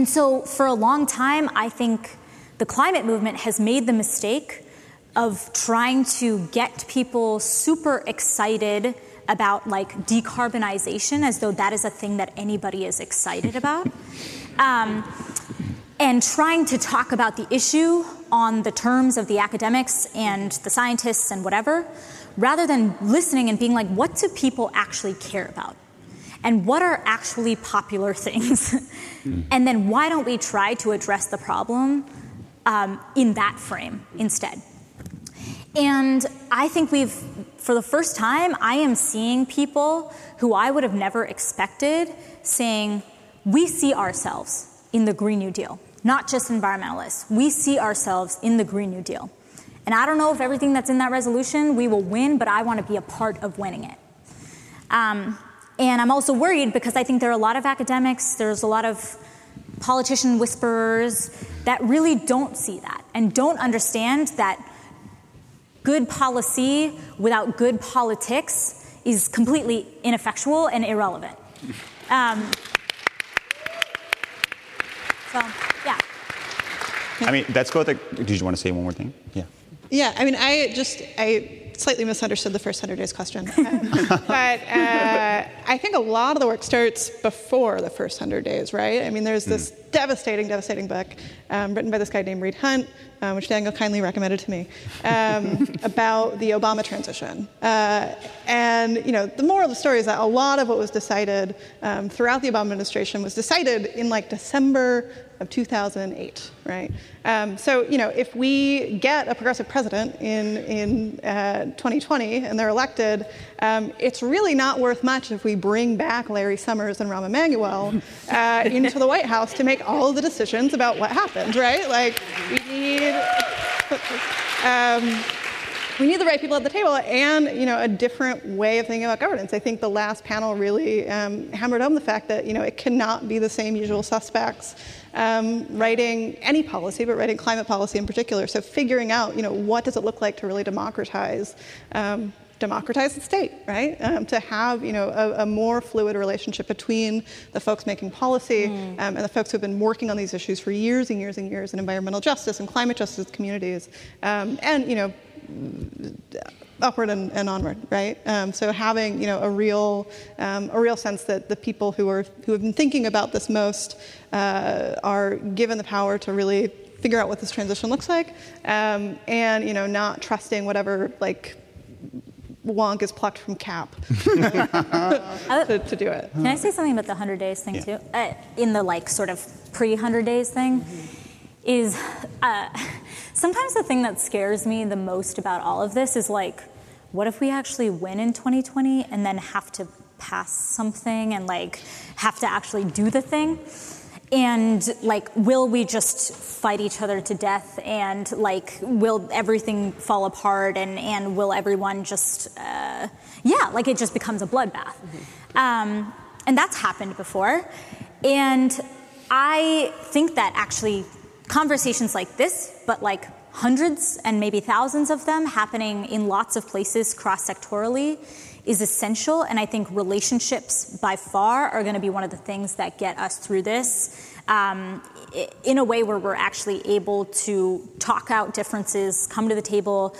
so for a long time, I think the climate movement has made the mistake of trying to get people super excited about decarbonization as though that is a thing that anybody is excited about. And trying to talk about the issue on the terms of the academics and the scientists and whatever, rather than listening and being what do people actually care about? And what are actually popular things? And then why don't we try to address the problem in that frame instead. And I think we've, for the first time, I am seeing people who I would have never expected saying, we see ourselves in the Green New Deal, not just environmentalists. We see ourselves in the Green New Deal. And I don't know if everything that's in that resolution we will win, but I want to be a part of winning it. And I'm also worried because I think there are a lot of academics, there's a lot of politician whisperers that really don't see that and don't understand that good policy without good politics is completely ineffectual and irrelevant. So, yeah. I mean, that's both a, did you want to say one more thing? Yeah. Yeah, I mean, I slightly misunderstood the first 100 days question. But I think a lot of the work starts before the first 100 days, right? I mean, there's this devastating book written by this guy named Reed Hunt, which Daniel kindly recommended to me, about the Obama transition. And you know, the moral of the story is that a lot of what was decided throughout the Obama administration was decided in like December of 2008, right? So you know, if we get a progressive president in 2020 and they're elected, it's really not worth much if we bring back Larry Summers and Rahm Emanuel into the White House to make all the decisions about what happened, right? Like, we need the right people at the table and, you know, a different way of thinking about governance. I think the last panel really hammered home the fact that, you know, it cannot be the same usual suspects writing any policy, but writing climate policy in particular. So figuring out, you know, what does it look like to really democratize the state, right? To have, you know, a more fluid relationship between the folks making policy and the folks who have been working on these issues for years and years and years in environmental justice and climate justice communities, and, you know, upward and onward, right? So having, you know, a real sense that the people who have been thinking about this most are given the power to really figure out what this transition looks like, and, you know, not trusting whatever, like, wonk is plucked from cap to do it. Can I say something about the 100 days thing too? In the like sort of pre-100 days thing is sometimes the thing that scares me the most about all of this is like, what if we actually win in 2020 and then have to pass something and like have to actually do the thing? And like, will we just fight each other to death? And like, will everything fall apart? And will everyone just, yeah, like it just becomes a bloodbath. And that's happened before. And I think that actually conversations like this, but like hundreds and maybe thousands of them happening in lots of places cross-sectorally is essential, and I think relationships by far are going to be one of the things that get us through this in a way where we're actually able to talk out differences, come to the table,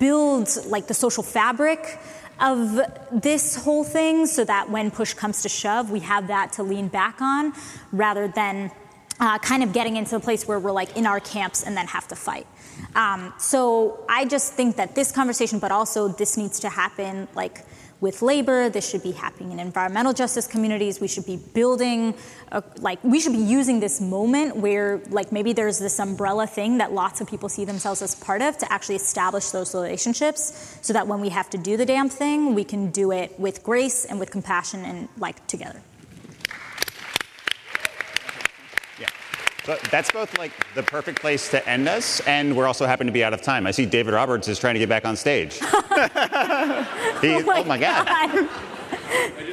build like the social fabric of this whole thing so that when push comes to shove, we have that to lean back on rather than kind of getting into the place where we're like in our camps and then have to fight. So I just think that this conversation, but also this needs to happen like with labor, this should be happening in environmental justice communities. We should be building, like we should be using this moment where like maybe there's this umbrella thing that lots of people see themselves as part of to actually establish those relationships so that when we have to do the damn thing, we can do it with grace and with compassion and like together. So that's both like the perfect place to end us, and we're also happen to be out of time. I see David Roberts is trying to get back on stage. Oh my God.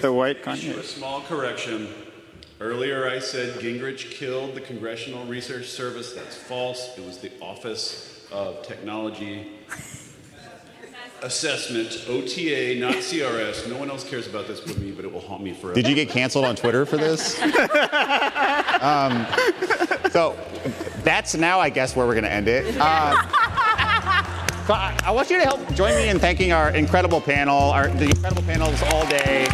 The white Kanye. A small correction. Earlier I said Gingrich killed the Congressional Research Service. That's false. It was the Office of Technology Assessment, OTA, not CRS. No one else cares about this but me, but it will haunt me forever. Did you get canceled on Twitter for this? So that's now, I guess, where we're going to end it. So I want you to help join me in thanking our incredible panel, the incredible panels all day.